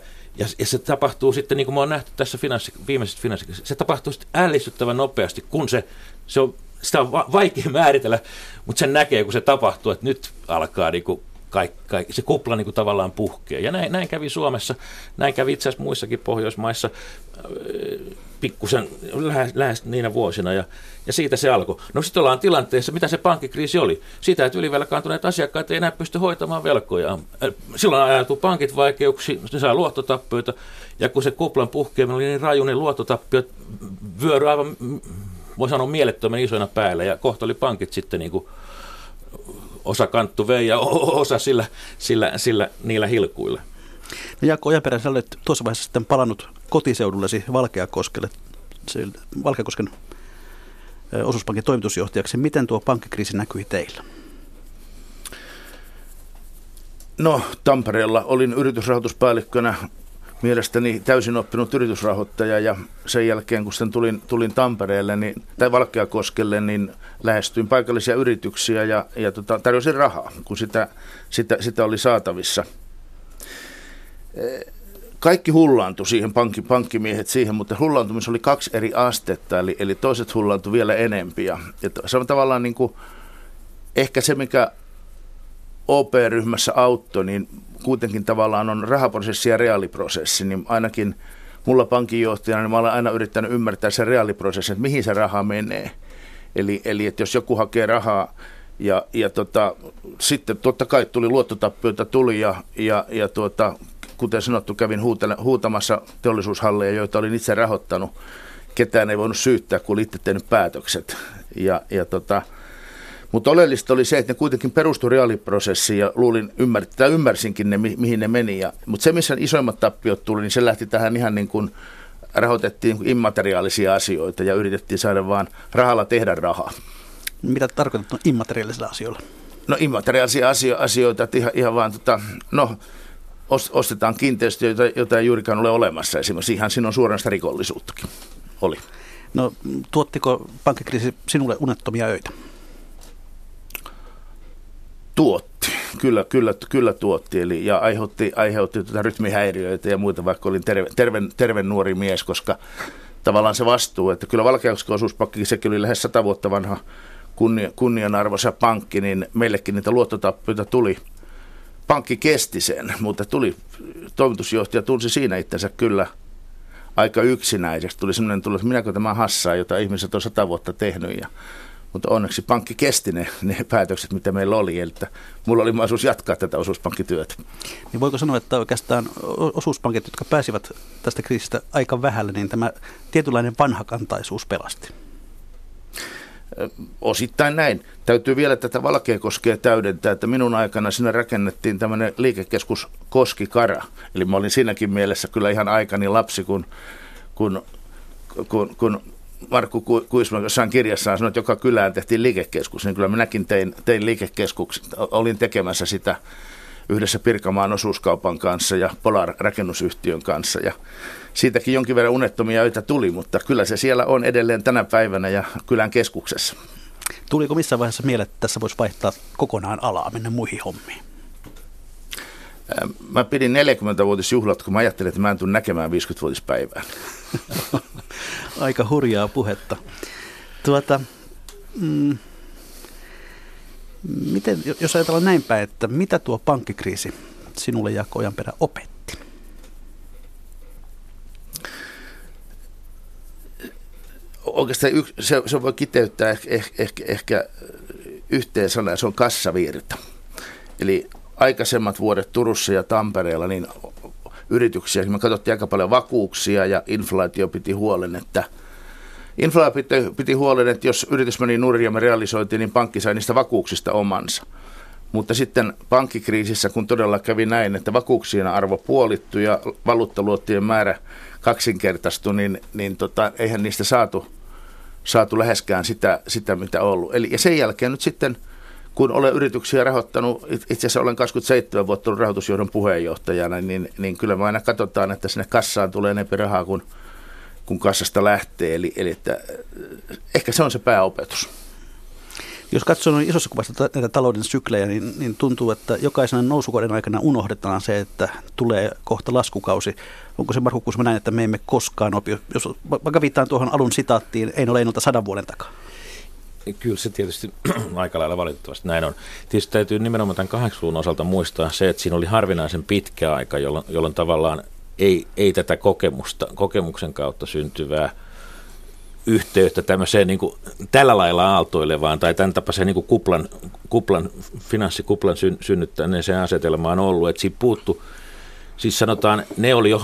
ja se tapahtuu sitten, niin kuin me ollaan nähty tässä viimeisessä finanssikriisissä, se tapahtuu sitten ällistyttävän nopeasti, kun sitä on vaikea määritellä, mutta sen näkee, kun se tapahtuu, että nyt alkaa niin kuin se kupla niin kuin tavallaan puhkee. Ja näin kävi Suomessa, näin kävi itse asiassa muissakin Pohjoismaissa pikkusen lähes niinä vuosina, ja siitä se alkoi. No sitten ollaan tilanteessa, mitä se pankkikriisi oli. Sitä, että ylivelkaantuneet asiakkaat ei enää pysty hoitamaan velkojaan. Silloin ajautuu pankit vaikeuksiin, ne saa luottotappioita, ja kun se kuplan puhkeaminen oli niin raju, niin luottotappiot vyöryi aivan, voi sanoa, mielettömän isoina päällä, ja kohta oli pankit sitten niin kuin osa kanttu vei ja osa niillä hilkuilla. No Jaakko Ojanperä, sinä olet tuossa vaiheessa sitten palannut kotiseudullesi Valkeakoskelle, Valkeakosken osuuspankin toimitusjohtajaksi. Miten tuo pankkikriisi näkyi teillä? No, Tampereella olin yritysrahoituspäällikkönä, mielestäni täysin oppinut yritysrahoittaja, ja sen jälkeen kun sitten tulin Tampereelle tai Valkeakoskelle, niin lähestyin paikallisia yrityksiä ja tarjosin rahaa, kun sitä oli saatavissa. Kaikki hullaantui siihen, pankkimiehet siihen, mutta hullaantumis oli kaksi eri astetta, eli toiset hullaantui vielä enempiä. Ja se on tavallaan niin kuin, ehkä se, mikä OP-ryhmässä auttoi, niin kuitenkin tavallaan on rahaprosessi ja reaaliprosessi, niin ainakin mulla pankinjohtajana niin mä olen aina yrittänyt ymmärtää sen reaaliprosessin, että mihin se raha menee. Eli että jos joku hakee rahaa Ja sitten totta kai tuli luottotappioita ja kuten sanottu, kävin huutamassa teollisuushalleja, joita olin itse rahoittanut. Ketään ei voinut syyttää, kun oli itse tehnyt päätökset. Mutta oleellista oli se, että ne kuitenkin perustui reaaliprosessiin ja ymmärsinkin ne, mihin ne meni. Mutta se, missä isoimmat tappiot tuli, niin se lähti tähän ihan niin kuin rahoitettiin immateriaalisia asioita ja yritettiin saada vaan rahalla tehdä rahaa. Mitä tarkoitat immateriaalisilla asioilla? No immateriaalisia asioita, että ihan vaan ostetaan kiinteistöjä, joita ei juurikaan ole olemassa. Esimerkiksi ihan siinä on suoranaista rikollisuuttakin. Oli. No tuottiko pankkikriisi sinulle unettomia öitä? Tuotti. Kyllä tuotti. Eli, ja aiheutti rytmihäiriöitä ja muita, vaikka olin terve nuori mies, koska tavallaan se vastuu, että kyllä Valkeakoski-osuuspankki, sekin oli lähes 100 vuotta vanha kunnianarvoisa pankki, niin meillekin niitä luottotappioita tuli. Pankki kesti sen, mutta toimitusjohtaja tunsi siinä itsensä kyllä aika yksinäiseksi. Tuli sellainen tulos, että minäkö tämä hassaa, jota ihmiset on 100 vuotta tehnyt. Mutta onneksi pankki kesti ne päätökset, mitä meillä oli. Eli mulla oli mahdollisuus jatkaa tätä osuuspankkityötä. Niin voiko sanoa, että oikeastaan osuuspankit, jotka pääsivät tästä kriisistä aika vähälle, niin tämä tietynlainen vanhakantaisuus pelasti? Osittain näin. Täytyy vielä tätä Valkeakoskea täydentää, että minun aikana siinä rakennettiin tämmöinen liikekeskus Koskikara. Eli mä olin siinäkin mielessä kyllä ihan aikani lapsi, kun Markku Kuisma jossain kirjassaan sanoi, että joka kylään tehtiin liikekeskus, niin kyllä minäkin tein liikekeskuksen. Olin tekemässä sitä yhdessä Pirkanmaan osuuskaupan kanssa ja Polar-rakennusyhtiön kanssa. Ja siitäkin jonkin verran unettomia öitä tuli, mutta kyllä se siellä on edelleen tänä päivänä ja kylän keskuksessa. Tuliko missään vaiheessa mieleen, että tässä voisi vaihtaa kokonaan alaa, mennä muihin hommiin? Mä pidin 40-vuotisjuhlat, kun mä ajattelin, että mä en tule näkemään 50-vuotispäivää. Aika hurjaa puhetta. Miten, jos ajatellaan näin päin, että mitä tuo pankkikriisi sinulle, Jaakko Ojanperä, opetti? Oikeastaan se voi kiteyttää ehkä yhteen sanaan, se on kassavirta. Eli aikaisemmat vuodet Turussa ja Tampereella, niin yrityksiä, me katsottiin aika paljon vakuuksia ja inflaatio piti huolen, että jos yritys meni nurin ja me realisoitiin, niin pankki sai niistä vakuuksista omansa. Mutta sitten pankkikriisissä, kun todella kävi näin, että vakuuksien arvo puolittui ja valuuttaluottien määrä kaksinkertaistui, niin eihän niistä saatu läheskään sitä mitä ollut. Eli, ja sen jälkeen nyt sitten, kun olen yrityksiä rahoittanut, itse asiassa olen 27 vuotta ollut rahoitusjohdon puheenjohtajana, niin kyllä me aina katsotaan, että sinne kassaan tulee enemmän rahaa kun kassasta lähtee. Eli että ehkä se on se pääopetus. Jos katsoo noin isossa kuvassa näitä talouden syklejä, niin tuntuu, että jokaisena nousukauden aikana unohdetaan se, että tulee kohta laskukausi. Onko se, Markku Kuisma, näin, että me emme koskaan opi? Jos vaikka viittaan tuohon alun sitaattiin Eino Leinolta 100 vuoden takaa. Kyllä se tietysti aika lailla valitettavasti näin on. Tietysti täytyy nimenomaan tämän 80-luvun osalta muistaa se, että siinä oli harvinaisen pitkä aika, jolloin tavallaan ei tätä kokemuksen kautta syntyvää yhteyttä tämmöiseen niin kuin tällä lailla aaltoilevaan tai tämän tapaiseen niin kuin finanssikuplan synnyttäneeseen asetelmaan ollut. Että siitä puuttu, siis sanotaan, ne oli jo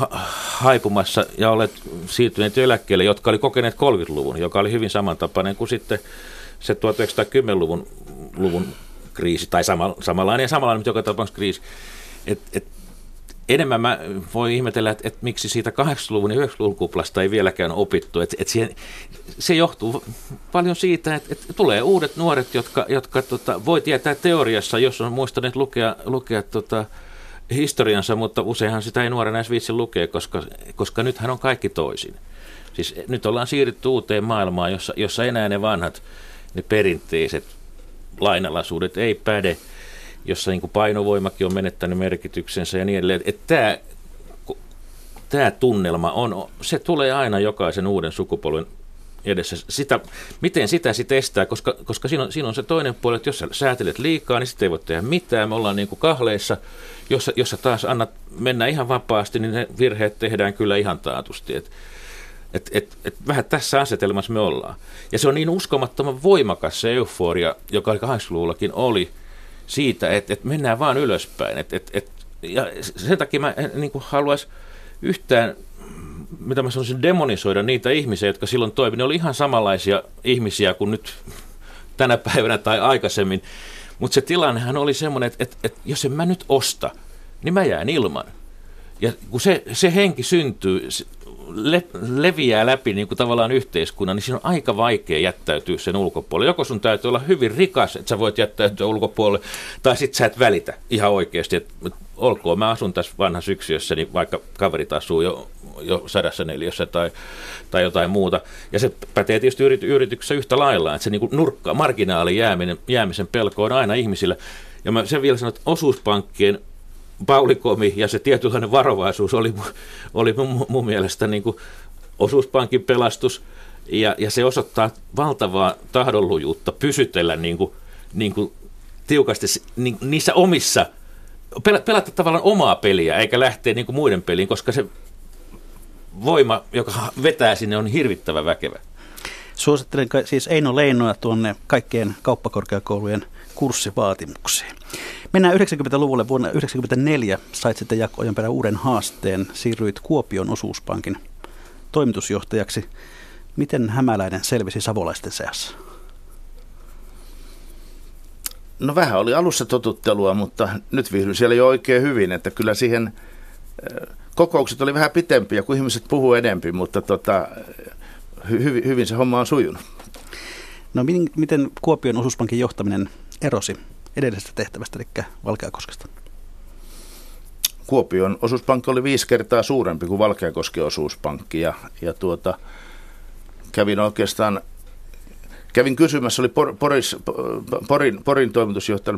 haipumassa ja olet siirtyneet eläkkeelle, jotka oli kokeneet 30-luvun, joka oli hyvin samantapainen kuin sitten se 1910-luvun kriisi tai samanlainen, mutta joka tapauksessa kriisi. Enemmän mä voi ihmetellä, että miksi siitä 80-luvun ja 90-luvun kuplasta ei vieläkään opittu. Se johtuu paljon siitä, että tulee uudet nuoret, jotka voi tietää teoriassa, jos on muistaneet lukea historiansa, mutta useinhan sitä ei nuorena edes viitsi lukea, koska nythän on kaikki toisin. Siis nyt ollaan siirrytty uuteen maailmaan, jossa enää ne vanhat, ne perinteiset lainalaisuudet ei päde, jossa niin kuin painovoimakin on menettänyt merkityksensä ja niin edelleen. Että tämä tunnelma se tulee aina jokaisen uuden sukupolven edessä. Miten sitä sitten estää, koska siinä on se toinen puoli, että jos sä säätelet liikaa, niin sitten ei voi tehdä mitään. Me ollaan niin kuin kahleissa, jossa taas annat mennä ihan vapaasti, niin ne virheet tehdään kyllä ihan taatusti. Et vähän tässä asetelmassa me ollaan. Ja se on niin uskomattoman voimakas se euforia, joka 80-luvullakin oli siitä, että mennään vaan ylöspäin. Ja sen takia mä en niin kuin haluaisi yhtään, mitä mä sanoisin, demonisoida niitä ihmisiä, jotka silloin toimi. Ne oli ihan samanlaisia ihmisiä kuin nyt tänä päivänä tai aikaisemmin. Mutta se tilannehan oli semmoinen, että jos en mä nyt osta, niin mä jään ilman. Ja kun se henki syntyy, leviää läpi niin kuin tavallaan yhteiskunnan, niin siinä on aika vaikea jättäytyä sen ulkopuolelle. Joko sun täytyy olla hyvin rikas, että sä voit jättäytyä ulkopuolelle, tai sit sä et välitä ihan oikeasti, että olkoon, mä asun tässä vanhassa yksiössä, niin vaikka kaverit asuu jo 104 tai jotain muuta. Ja se pätee tietysti yrityksessä yhtä lailla, että se niin kuin nurkka, marginaali jäämisen pelko on aina ihmisillä. Ja mä sen vielä sanon, että osuuspankkien Pauli Komi ja se tietynlainen varovaisuus oli mun mielestä niin kuin osuuspankin pelastus, ja se osoittaa valtavaa tahdonlujuutta pysytellä niin kuin tiukasti niissä omissa, pelata tavallaan omaa peliä eikä lähteä niin kuin muiden peliin, koska se voima, joka vetää sinne, on hirvittävän väkevä. Suosittelen siis Eino Leinoa tuonne kaikkien kauppakorkeakoulujen kurssivaatimuksiin. Mennään 90-luvulle. Vuonna 1994 sait sitten Jaakko Ojanperä uuden haasteen. Siirryit Kuopion osuuspankin toimitusjohtajaksi. Miten hämäläinen selvisi savolaisten seassa? No vähän oli alussa totuttelua, mutta nyt viihdyin siellä jo oikein hyvin. Että kyllä siihen kokoukset oli vähän pitempiä, kun ihmiset puhuu enempi, mutta hyvin se homma on sujunut. No miten Kuopion osuuspankin johtaminen erosi edellisestä tehtävästä, eli Valkeakoskesta? Kuopion osuuspankki oli 5 kertaa suurempi kuin Valkeakoski-osuuspankki, ja kävin kysymässä, oli Porin toimitusjohtaja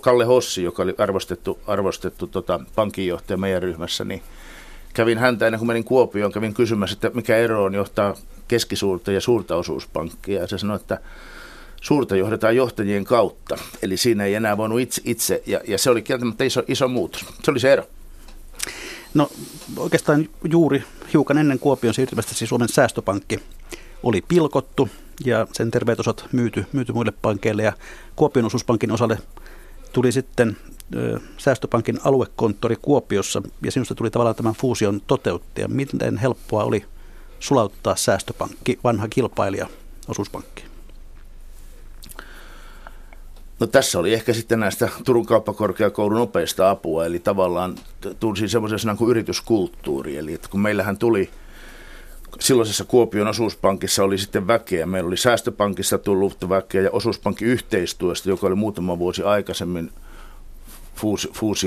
Kalle Hossi, joka oli arvostettu pankinjohtaja meidän ryhmässä, niin kävin häntä ennen kuin menin Kuopioon, kävin kysymässä, että mikä ero on johtaa keskisuurta ja suurta osuuspankkia, ja se sanoi, että suurta johdetaan johtajien kautta, eli siinä ei enää voinut itse ja se oli kieltämättä iso muutos. Se oli se ero. No oikeastaan juuri hiukan ennen Kuopion siirtymästä siis Suomen säästöpankki oli pilkottu ja sen terveet osat myyty muille pankeille, ja Kuopion osuuspankin osalle tuli sitten säästöpankin aluekonttori Kuopiossa, ja sinusta tuli tavallaan tämän fuusion toteuttaja. Miten helppoa oli sulauttaa säästöpankki, vanha kilpailija, osuuspankki? No tässä oli ehkä sitten näistä Turun kauppakorkeakoulun nopeista apua, eli tavallaan tuli semmoisen sanan kuin yrityskulttuuri, eli että kun meillähän tuli silloisessa Kuopion osuuspankissa oli sitten väkeä, meillä oli säästöpankissa tullut väkeä ja osuuspankkiyhteistyöstä, joka oli muutama vuosi aikaisemmin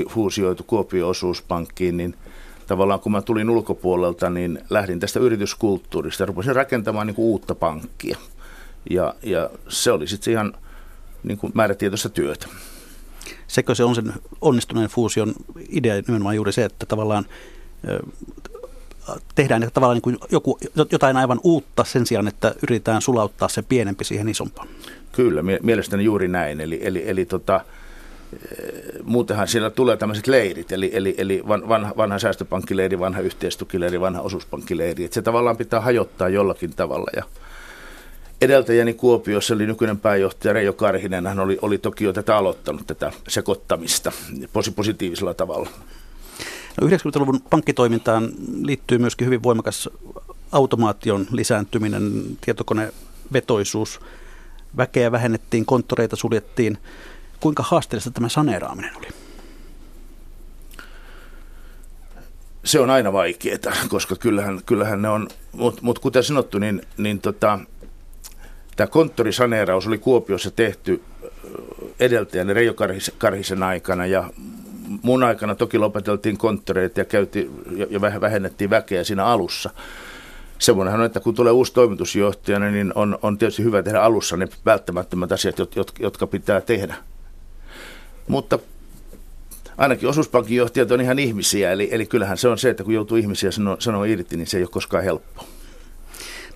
fuusioitu Kuopion osuuspankkiin, niin tavallaan kun mä tulin ulkopuolelta, niin lähdin tästä yrityskulttuurista ja rupesin rakentamaan niin kuin uutta pankkia, ja se oli sitten ihan niin kuin määrätietoista työtä. Sekö se on sen onnistuneen fuusion idea nimenomaan juuri se, että tavallaan tehdään tavallaan niin kuin jotain aivan uutta sen sijaan, että yritetään sulauttaa se pienempi siihen isompaan? Kyllä, mielestäni juuri näin. Eli muutenhan siellä tulee tämmöiset leirit, eli vanha säästöpankkileiri, vanha yhteistukileiri, vanha osuuspankkileiri. Et se tavallaan pitää hajottaa jollakin tavalla, ja edeltäjäni Kuopiossa eli nykyinen pääjohtaja Reijo Karhinen, hän oli toki jo aloittanut tätä sekoittamista positiivisella tavalla. No 90-luvun pankkitoimintaan liittyy myöskin hyvin voimakas automaation lisääntyminen, tietokonevetoisuus, väkeä vähennettiin, konttoreita suljettiin. Kuinka haasteellista tämä saneeraaminen oli? Se on aina vaikeaa, koska kyllähän ne on, mutta kuten sanottu, niin tämä konttorisaneeraus oli Kuopiossa tehty edeltäjänne Reijo Karhisen aikana, ja mun aikana toki lopeteltiin konttoreita ja vähennettiin väkeä siinä alussa. Semmoinenhan on, että kun tulee uusi toimitusjohtaja, niin on tietysti hyvä tehdä alussa ne välttämättömät asiat, jotka pitää tehdä. Mutta ainakin osuuspankin johtajat on ihan ihmisiä, eli kyllähän se on se, että kun joutuu ihmisiä sanoa irti, niin se ei ole koskaan helppoa.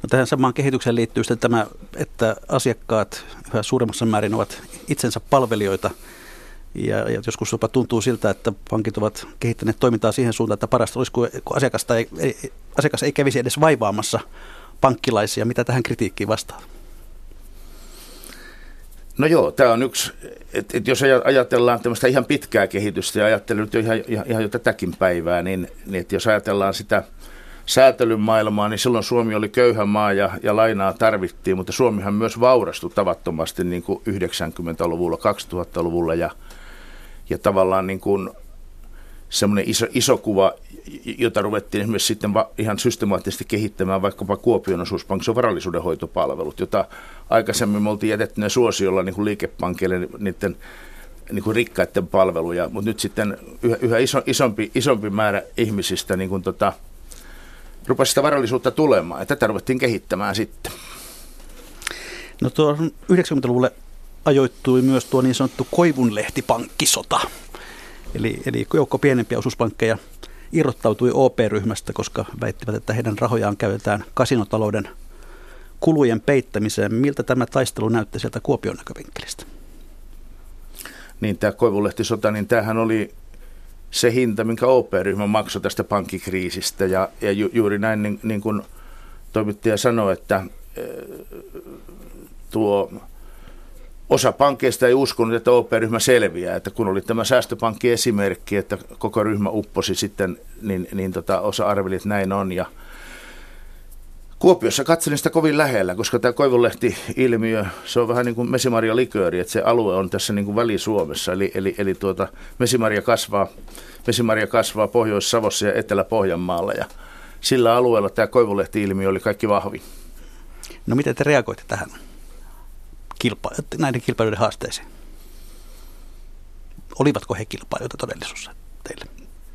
No tähän samaan kehitykseen liittyy sitten tämä, että asiakkaat yhä suuremmassa määrin ovat itsensä palvelijoita, ja joskus jopa tuntuu siltä, että pankit ovat kehittäneet toimintaa siihen suuntaan, että parasta olisi, kun asiakasta ei asiakas ei kävisi edes vaivaamassa pankkilaisia. Mitä tähän kritiikkiin vastaa? No joo, tämä on yksi, että jos ajatellaan tämmöistä ihan pitkää kehitystä ja ajattelen ihan jo tätäkin päivää, niin että jos ajatellaan sitä säätelyn maailmaa, niin silloin Suomi oli köyhä maa ja lainaa tarvittiin, mutta Suomihan myös vaurastui tavattomasti niin kuin 90-luvulla, 2000-luvulla ja tavallaan niin kuin semmoinen iso kuva, jota ruvettiin esimerkiksi sitten ihan systemaattisesti kehittämään vaikkapa Kuopion osuuspankin varallisuudenhoitopalvelut, jota aikaisemmin me oltiin jätetty ne suosiolla niin kuin liikepankkeille niiden niin kuin rikkaiden palveluja, mutta nyt sitten yhä isompi määrä ihmisistä niin kuin rupesi sitä varallisuutta tulemaan ja tätä ruvettiin kehittämään sitten. No tuo 90-luvulle ajoittui myös tuo niin sanottu koivunlehtipankkisota. Eli joukko pienempiä osuuspankkeja irrottautui OP-ryhmästä, koska väittivät, että heidän rahojaan käytetään kasinotalouden kulujen peittämiseen. Miltä tämä taistelu näytti sieltä Kuopion näkövinkkelistä? Niin, tämä koivunlehtisota, niin tämähän oli se hinta, minkä OP-ryhmä maksoi tästä pankkikriisistä. Ja juuri näin, niin kuin toimittaja sanoi, että tuo... Osa pankkeista ei uskonut, että OP-ryhmä selviää, että kun oli tämä säästöpankkiesimerkki, että koko ryhmä upposi sitten, niin osa arveli, että näin on. Ja Kuopiossa katselin sitä kovin lähellä, koska tämä koivunlehti-ilmiö, se on vähän niin kuin mesimarjalikööri, että se alue on tässä niin kuin Väli-Suomessa, eli mesimarja kasvaa Pohjois-Savossa ja Etelä-Pohjanmaalla, ja sillä alueella tämä koivunlehti-ilmiö oli kaikki vahvin. No miten te reagoitte tähän? Näiden kilpailijoiden haasteisiin. Olivatko he kilpailijoita todellisuudessa teille?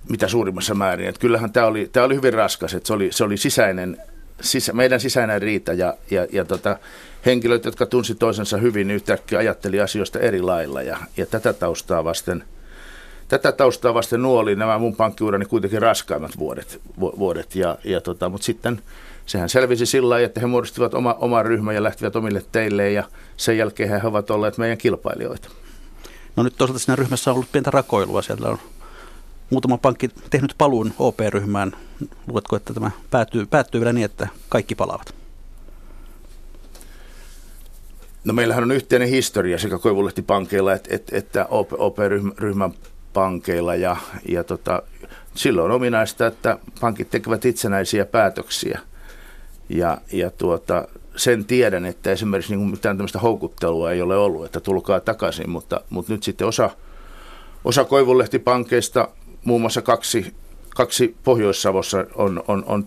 Mitä suurimmassa määrin. Että kyllähän tämä oli hyvin raskas. Että se oli meidän sisäinen riita ja henkilöt, jotka tunsi toisensa hyvin, niin yhtäkkiä ajatteli asioista eri lailla. Ja tätä taustaa vasten nuo oli nämä mun pankkiurani kuitenkin raskaimmat vuodet. Mutta sitten... Sehän selvisi sillä lailla, että he muodostivat oman ryhmän ja lähtivät omille teille ja sen jälkeen he ovat olleet meidän kilpailijoita. No nyt toisaalta siinä ryhmässä on ollut pientä rakoilua. Siellä on muutama pankki tehnyt paluun OP-ryhmään. Luuletko, että tämä päättyy vielä niin, että kaikki palaavat? No meillähän on yhteinen historia sekä koivunlehtipankeilla että OP-ryhmän pankeilla ja silloin on ominaista, että pankit tekevät itsenäisiä päätöksiä. Ja sen tiedän, että esimerkiksi niin mitään tämmöistä houkuttelua ei ole ollut, että tulkaa takaisin, mutta nyt sitten osa koivunlehtipankkeista, muun muassa kaksi Pohjois-Savossa on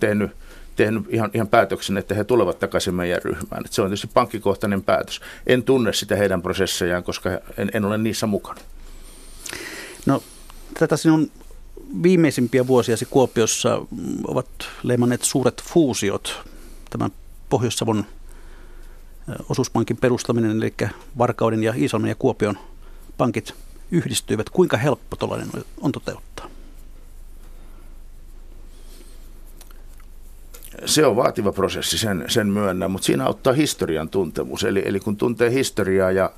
tehnyt ihan päätöksen, että he tulevat takaisin meidän ryhmään. Että se on tietysti pankkikohtainen päätös. En tunne sitä heidän prosessejaan, koska en ole niissä mukana. No tätä sinun viimeisimpiä vuosiasi Kuopiossa ovat leimanneet suuret fuusiot. Tämän Pohjois-Savon osuuspankin perustaminen, eli Varkauden ja Iisalmen ja Kuopion pankit yhdistyivät. Kuinka helppo tuollainen on toteuttaa? Se on vaativa prosessi, sen myönnän, mutta siinä auttaa historian tuntemus. Eli kun tuntee historiaa ja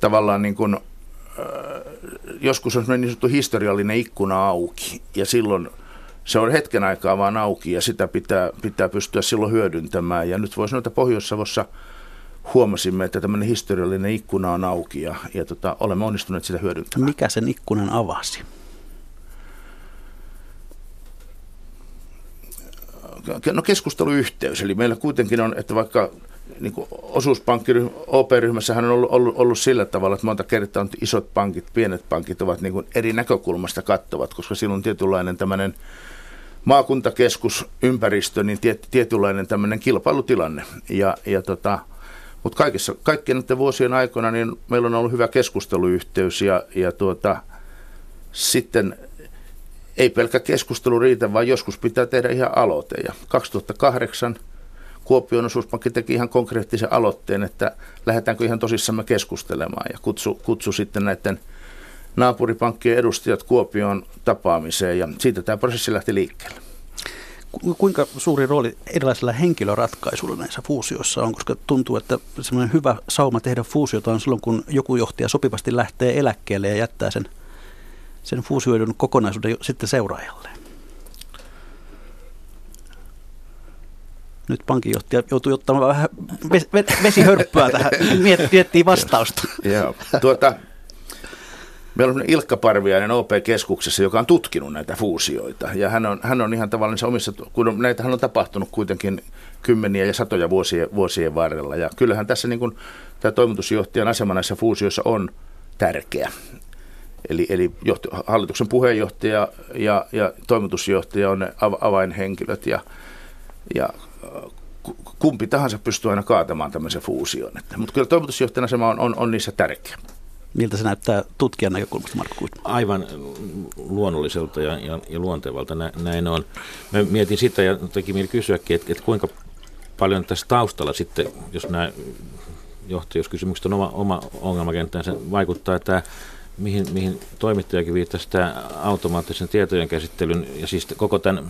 tavallaan niin kuin, joskus on niin sanottu historiallinen ikkuna auki ja silloin... Se on hetken aikaa vaan auki ja sitä pitää pystyä silloin hyödyntämään. Ja nyt voi sanoa, että Pohjois-Savossa huomasimme, että tämmöinen historiallinen ikkuna on auki ja olemme onnistuneet sitä hyödyntämään. Mikä sen ikkunan avasi? No keskusteluyhteys. Eli meillä kuitenkin on, että vaikka niin osuuspankkiryhmä, OP-ryhmässähän on ollut sillä tavalla, että monta kertaa on isot pankit, pienet pankit ovat niin kuin eri näkökulmasta kattovat, koska silloin on tietynlainen tämmöinen maakuntakeskusympäristö, niin tietynlainen tämmöinen kilpailutilanne. Mutta kaikkien näiden vuosien aikana niin meillä on ollut hyvä keskusteluyhteys ja sitten ei pelkkä keskustelu riitä, vaan joskus pitää tehdä ihan aloite. Ja 2008 Kuopion osuuspankki teki ihan konkreettisen aloitteen, että lähdetäänkö ihan tosissamme keskustelemaan ja kutsu sitten näiden naapuripankkien edustajat Kuopioon tapaamiseen ja siitä tämä prosessi lähti liikkeelle. Kuinka suuri rooli erilaisilla henkilöratkaisuilla näissä fuusioissa on, koska tuntuu, että semmoinen hyvä sauma tehdä fuusiota on silloin, kun joku johtaja sopivasti lähtee eläkkeelle ja jättää sen fuusioidun kokonaisuuden sitten seuraajalleen. Nyt pankinjohtaja joutui ottamaan vähän vesihörppyä tähän, miettii vastausta. Joo. Meillä on Ilkka Parviainen OP-keskuksessa, joka on tutkinut näitä fuusioita. Ja hän on ihan tavallaan omissa, kun näitähän on tapahtunut kuitenkin kymmeniä ja satoja vuosien varrella. Ja kyllähän tässä niin kuin, tämä toimitusjohtajan asema näissä fuusioissa on tärkeä. Eli hallituksen puheenjohtaja ja toimitusjohtaja on ne avainhenkilöt ja kumpi tahansa pystyy aina kaatamaan tämmöisen fuusion. Mutta kyllä toimitusjohtajan asema on niissä tärkeä. Miltä se näyttää tutkijan näkökulmasta, Markku Kuisma? Aivan luonnolliselta ja luontevalta näin on. Mä mietin sitä ja teki mieli kysyäkin, että kuinka paljon tässä taustalla sitten, jos nämä johtajuuskysymykset on oma ongelmakenttänsä, vaikuttaa tämä, mihin toimittajakin viittasi, tämä automaattisen tietojen käsittelyn ja siis koko tämän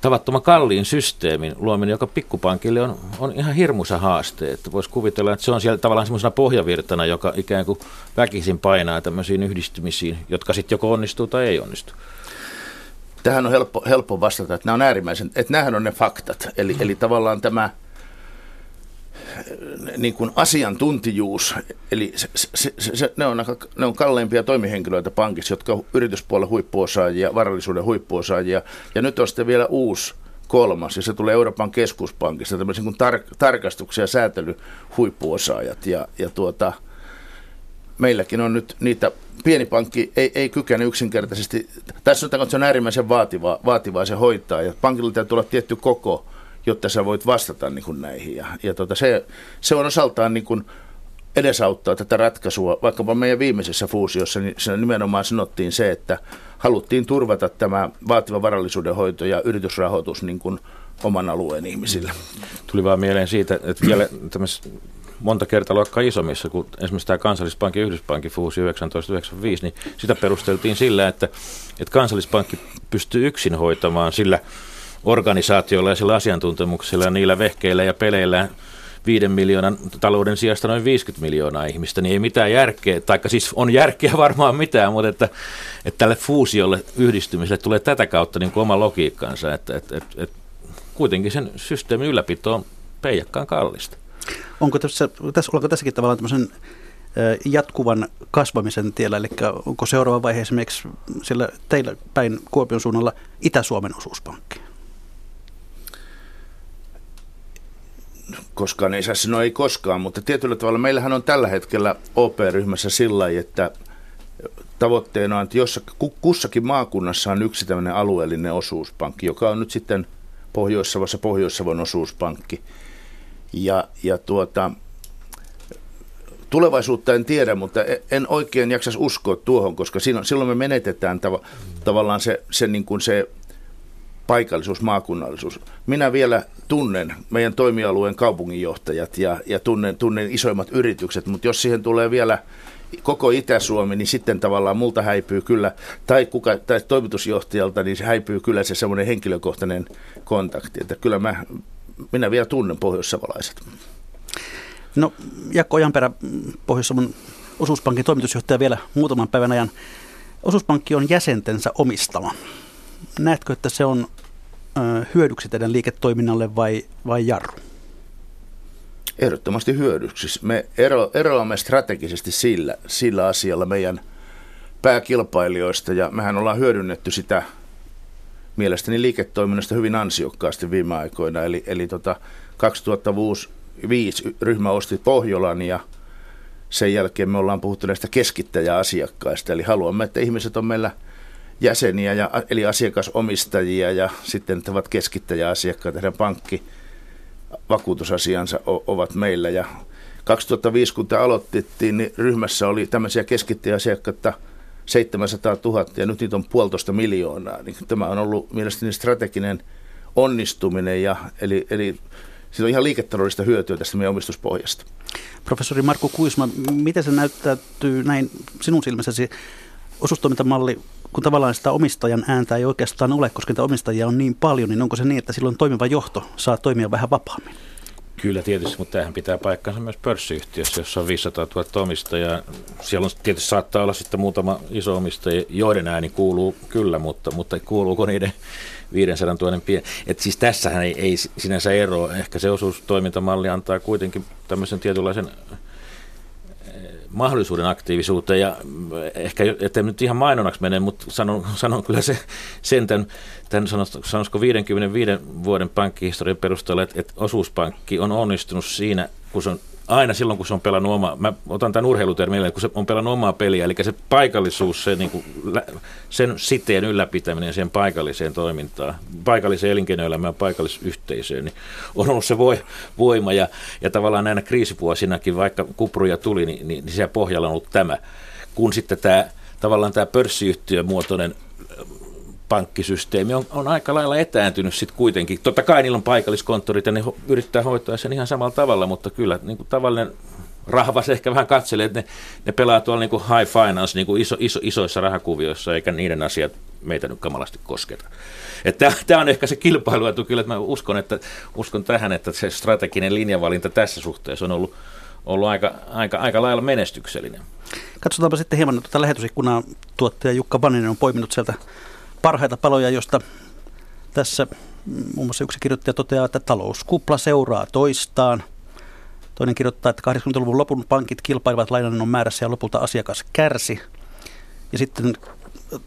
tavattoman kalliin systeemin luominen, joka pikkupankille on ihan hirmuisa haaste. Voisi kuvitella, että se on siellä tavallaan semmoisena pohjavirtana, joka ikään kuin väkisin painaa tämmöisiin yhdistymisiin, jotka sitten joko onnistuu tai ei onnistu. Tähän on helppo vastata, että nämä on äärimmäisen, että nämähän on ne faktat. Eli tavallaan tämä niin kuin asiantuntijuus, eli ne on kalleimpia toimihenkilöitä pankissa, jotka on yrityspuolen huippuosaajia, varallisuuden huippuosaajia, ja nyt on sitten vielä uusi kolmas, ja se tulee Euroopan keskuspankista, tämmöisen kuin tarkastuksen ja säätelyn huippuosaajat, ja meilläkin on nyt niitä, pieni pankki ei kykene yksinkertaisesti, tässä sanotaan, että se on äärimmäisen vaativaa se hoitaa, ja pankilla täytyy olla tietty koko, jotta sä voit vastata niin kuin näihin. Se on osaltaan niin kuin edesauttaa tätä ratkaisua. Vaikkapa meidän viimeisessä fuusiossa niin siinä nimenomaan sanottiin se, että haluttiin turvata tämä vaativa varallisuudenhoito ja yritysrahoitus niin kuin oman alueen ihmisille. Tuli vaan mieleen siitä, että vielä monta kertaa luokkaa isommissa, kun esimerkiksi tämä Kansallispankin ja Yhdyspankin fuusio 1995, niin sitä perusteltiin sillä, että Kansallispankki pystyy yksin hoitamaan sillä organisaatioilla ja sillä asiantuntemuksella ja niillä vehkeillä ja peleillä 5 miljoonan talouden sijasta noin 50 miljoonaa ihmistä, niin ei mitään järkeä, taikka siis on järkeä varmaan mitään, mutta että tälle fuusiolle, yhdistymiselle tulee tätä kautta niin kuin oma logiikkansa, että kuitenkin sen systeemin ylläpito on peijakkaan kallista. Ollaanko tässäkin tavallaan tämmöisen jatkuvan kasvamisen tiellä, eli onko seuraava vaihe esimerkiksi siellä teillä päin Kuopion suunnalla Itä-Suomen osuuspankki? Koskaan ei saa sanoa ei koskaan, mutta tietyllä tavalla meillähän on tällä hetkellä OP-ryhmässä sillä lailla, että tavoitteena on, että kussakin maakunnassa on yksi tämmöinen alueellinen osuuspankki, joka on nyt sitten Pohjois-Savossa Pohjois-Savon osuuspankki. Tulevaisuutta en tiedä, mutta en oikein jaksaisi uskoa tuohon, koska silloin me menetetään tavallaan se niin kuin se paikallisuus, maakunnallisuus. Minä vielä tunnen meidän toimialueen kaupunginjohtajat ja tunnen isoimmat yritykset, mutta jos siihen tulee vielä koko Itä-Suomi, niin sitten tavallaan multa häipyy kyllä, tai toimitusjohtajalta, niin se häipyy kyllä se semmoinen henkilökohtainen kontakti. Että kyllä minä vielä tunnen pohjoissavalaiset. No, Jaakko Ojanperä, Pohjois-Savon osuuspankin toimitusjohtaja vielä muutaman päivän ajan. Osuuspankki on jäsentensä omistama. Näetkö, että se on hyödyksi teidän liiketoiminnalle vai jarru? Ehdottomasti hyödyksi. Me eroamme strategisesti sillä asialla meidän pääkilpailijoista, ja mehän ollaan hyödynnetty sitä mielestäni liiketoiminnasta hyvin ansiokkaasti viime aikoina. Eli 2005 ryhmä osti Pohjolan, ja sen jälkeen me ollaan puhuttu näistä keskittäjäasiakkaista, eli haluamme, että ihmiset on meillä jäseniä, eli asiakasomistajia, ja sitten ovat keskittäjäasiakkaat, heidän pankkivakuutusasiansa ovat meillä. Ja 2005, kun tämä aloitettiin, niin ryhmässä oli tämmöisiä keskittäjäasiakkaita 700 000, ja nyt niitä on 1,5 miljoonaa. Niin tämä on ollut mielestäni strateginen onnistuminen, eli siitä on ihan liiketaloudellista hyötyä tästä meidän omistuspohjasta. Professori Markku Kuisma, miten se näyttäytyy näin sinun silmässäsi osuustoimintamalli, kun tavallaan sitä omistajan ääntä ei oikeastaan ole, koska niitä omistajia on niin paljon, niin onko se niin, että silloin toimiva johto saa toimia vähän vapaammin? Kyllä tietysti, mutta tämähän pitää paikkansa myös pörssiyhtiössä, jossa on 500 000 omistajaa. Siellä on, tietysti saattaa olla sitten muutama iso omistaja, joiden ääni kuuluu kyllä, mutta kuuluuko niiden 500 000 pieni. Että siis tässähän ei sinänsä eroa. Ehkä se osuustoimintamalli antaa kuitenkin tämmöisen tietynlaisen mahdollisuuden aktiivisuuteen, ja ehkä, ettei nyt ihan mainonnaksi mene, mutta sanon kyllä sen tämän sanoisiko 55 vuoden pankkihistorian perusteella, että osuuspankki on onnistunut siinä, kun se on aina silloin, kun se on pelannut omaa, mä otan tämän urheilutermin, kun se on pelannut omaa peliä, eli se paikallisuus, se, niin kuin, sen siteen ylläpitäminen siihen paikalliseen toimintaan, paikalliseen elinkeinoelämään, paikallisyhteisöön, niin on ollut se voima, ja tavallaan näinä kriisivuosinakin, vaikka kupruja tuli, niin siellä pohjalla on ollut tämä, kun sitten tämä, tavallaan tämä pörssiyhtiömuotoinen pankkisysteemi on aika lailla etääntynyt sitten kuitenkin. Totta kai niillä on paikalliskonttorit ja ne yrittää hoitaa sen ihan samalla tavalla, mutta kyllä niin kuin tavallinen rahvas ehkä vähän katselee, että ne pelaa tuolla niin kuin high finance, niin kuin isoissa rahakuvioissa, eikä niiden asiat meitä nyt kamalasti kosketa. Tämä on ehkä se kilpailuetu kyllä, että mä uskon tähän, että se strateginen linjavalinta tässä suhteessa on ollut aika lailla menestyksellinen. Katsotaanpa sitten hieman tuota lähetysikkunaa. Tuottaja Jukka Vaninen on poiminut sieltä parhaita paloja, josta tässä muun muassa yksi kirjoittaja toteaa, että talouskupla seuraa toistaan. Toinen kirjoittaa, että 80-luvun lopun pankit kilpailivat lainannon määrässä ja lopulta asiakas kärsi. Ja sitten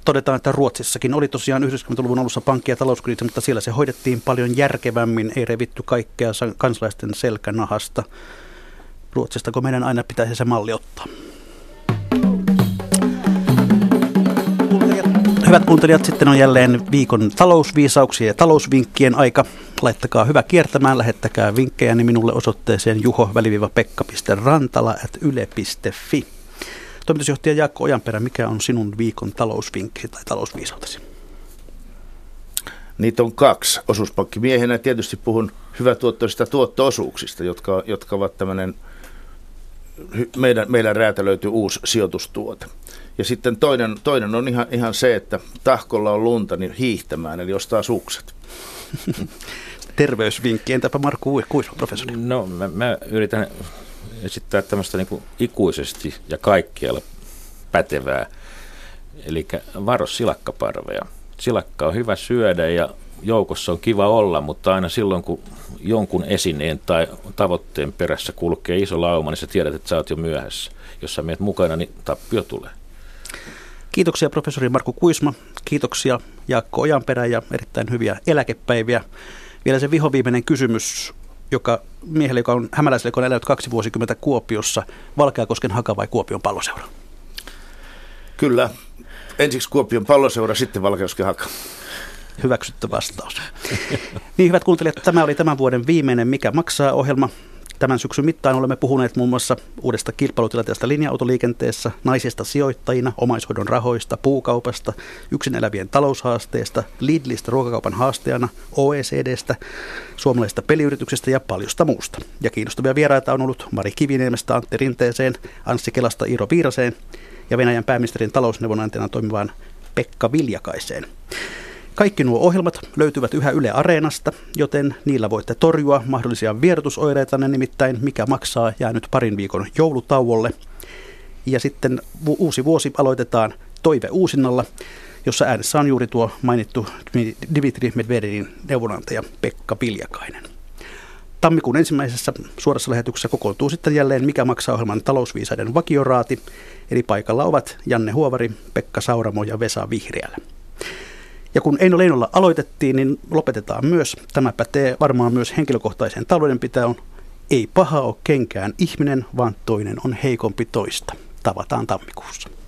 todetaan, että Ruotsissakin oli tosiaan 90-luvun alussa pankki- ja talouskriisi, mutta siellä se hoidettiin paljon järkevämmin. Ei revitty kaikkea kansalaisten selkänahasta. Ruotsistako meidän aina pitäisi se malli ottaa? Hyvät kuuntelijat, sitten on jälleen viikon talousviisauksien ja talousvinkkien aika. Laittakaa hyvä kiertämään, lähettäkää vinkkejä minulle osoitteeseen juho-pekka.rantala@yle.fi. Toimitusjohtaja Jaakko Ojanperä, mikä on sinun viikon talousvinkki tai talousviisautesi? Niitä on kaksi. Osuuspankkimiehenä tietysti puhun hyvätuottoisista tuotto-osuuksista, jotka ovat tämmöinen, meillä räätälöity uusi sijoitustuote. Ja sitten toinen on ihan se, että tahkolla on lunta, niin hiihtämään, eli ostaa sukset. Terveysvinkki. Entäpä Markku Kuisma, professori? No, mä yritän esittää tämmöistä niin kuin ikuisesti ja kaikkialla pätevää. Eli varo silakkaparvea. Silakka on hyvä syödä ja joukossa on kiva olla, mutta aina silloin, kun jonkun esineen tai tavoitteen perässä kulkee iso lauma, niin sä tiedät, että sä oot jo myöhässä. Jos sä menet mukana, niin tappio tulee. Kiitoksia professori Markku Kuisma, kiitoksia Jaakko Ojanperä ja erittäin hyviä eläkepäiviä. Vielä se vihoviimeinen kysymys, joka miehelle, joka on hämäläiselle, joka on elänyt 2 vuosikymmentä Kuopiossa, Valkeakosken haka vai Kuopion palloseura? Kyllä, ensiksi Kuopion palloseura, sitten Valkeakosken haka. Hyväksytty vastaus. Niin, hyvät kuuntelijat, tämä oli tämän vuoden viimeinen Mikä maksaa -ohjelma. Tämän syksyn mittaan olemme puhuneet muun muassa uudesta kilpailutilanteesta linja-autoliikenteessä, naisista sijoittajina, omaishoidon rahoista, puukaupasta, yksin elävien taloushaasteesta, Lidlistä ruokakaupan haasteena, OECDstä, suomalaisista peliyrityksistä ja paljosta muusta. Ja kiinnostavia vieraita on ollut Mari Kiviniemestä Antti Rinteeseen, Anssi Kelasta Iiro Viiraseen ja Venäjän pääministerin talousneuvonantajana toimivaan Pekka Piljakaiseen. Kaikki nuo ohjelmat löytyvät yhä Yle Areenasta, joten niillä voitte torjua mahdollisia vierotusoireitanne, nimittäin Mikä maksaa jää nyt parin viikon joulutauolle. Ja sitten uusi vuosi aloitetaan Toive Uusinnalla, jossa äänessä on juuri tuo mainittu Dmitri Medvedevin neuvonantaja Pekka Piljakainen. Tammikuun ensimmäisessä suorassa lähetyksessä kokoontuu sitten jälleen Mikä maksaa -ohjelman talousviisaiden vakioraati, eli paikalla ovat Janne Huovari, Pekka Sauramo ja Vesaa Vihriälä. Ja kun Eino Leinolla aloitettiin, niin lopetetaan myös. Tämä pätee varmaan myös henkilökohtaiseen taloudenpitoon. Ei paha ole kenkään ihminen, vaan toinen on heikompi toista. Tavataan tammikuussa.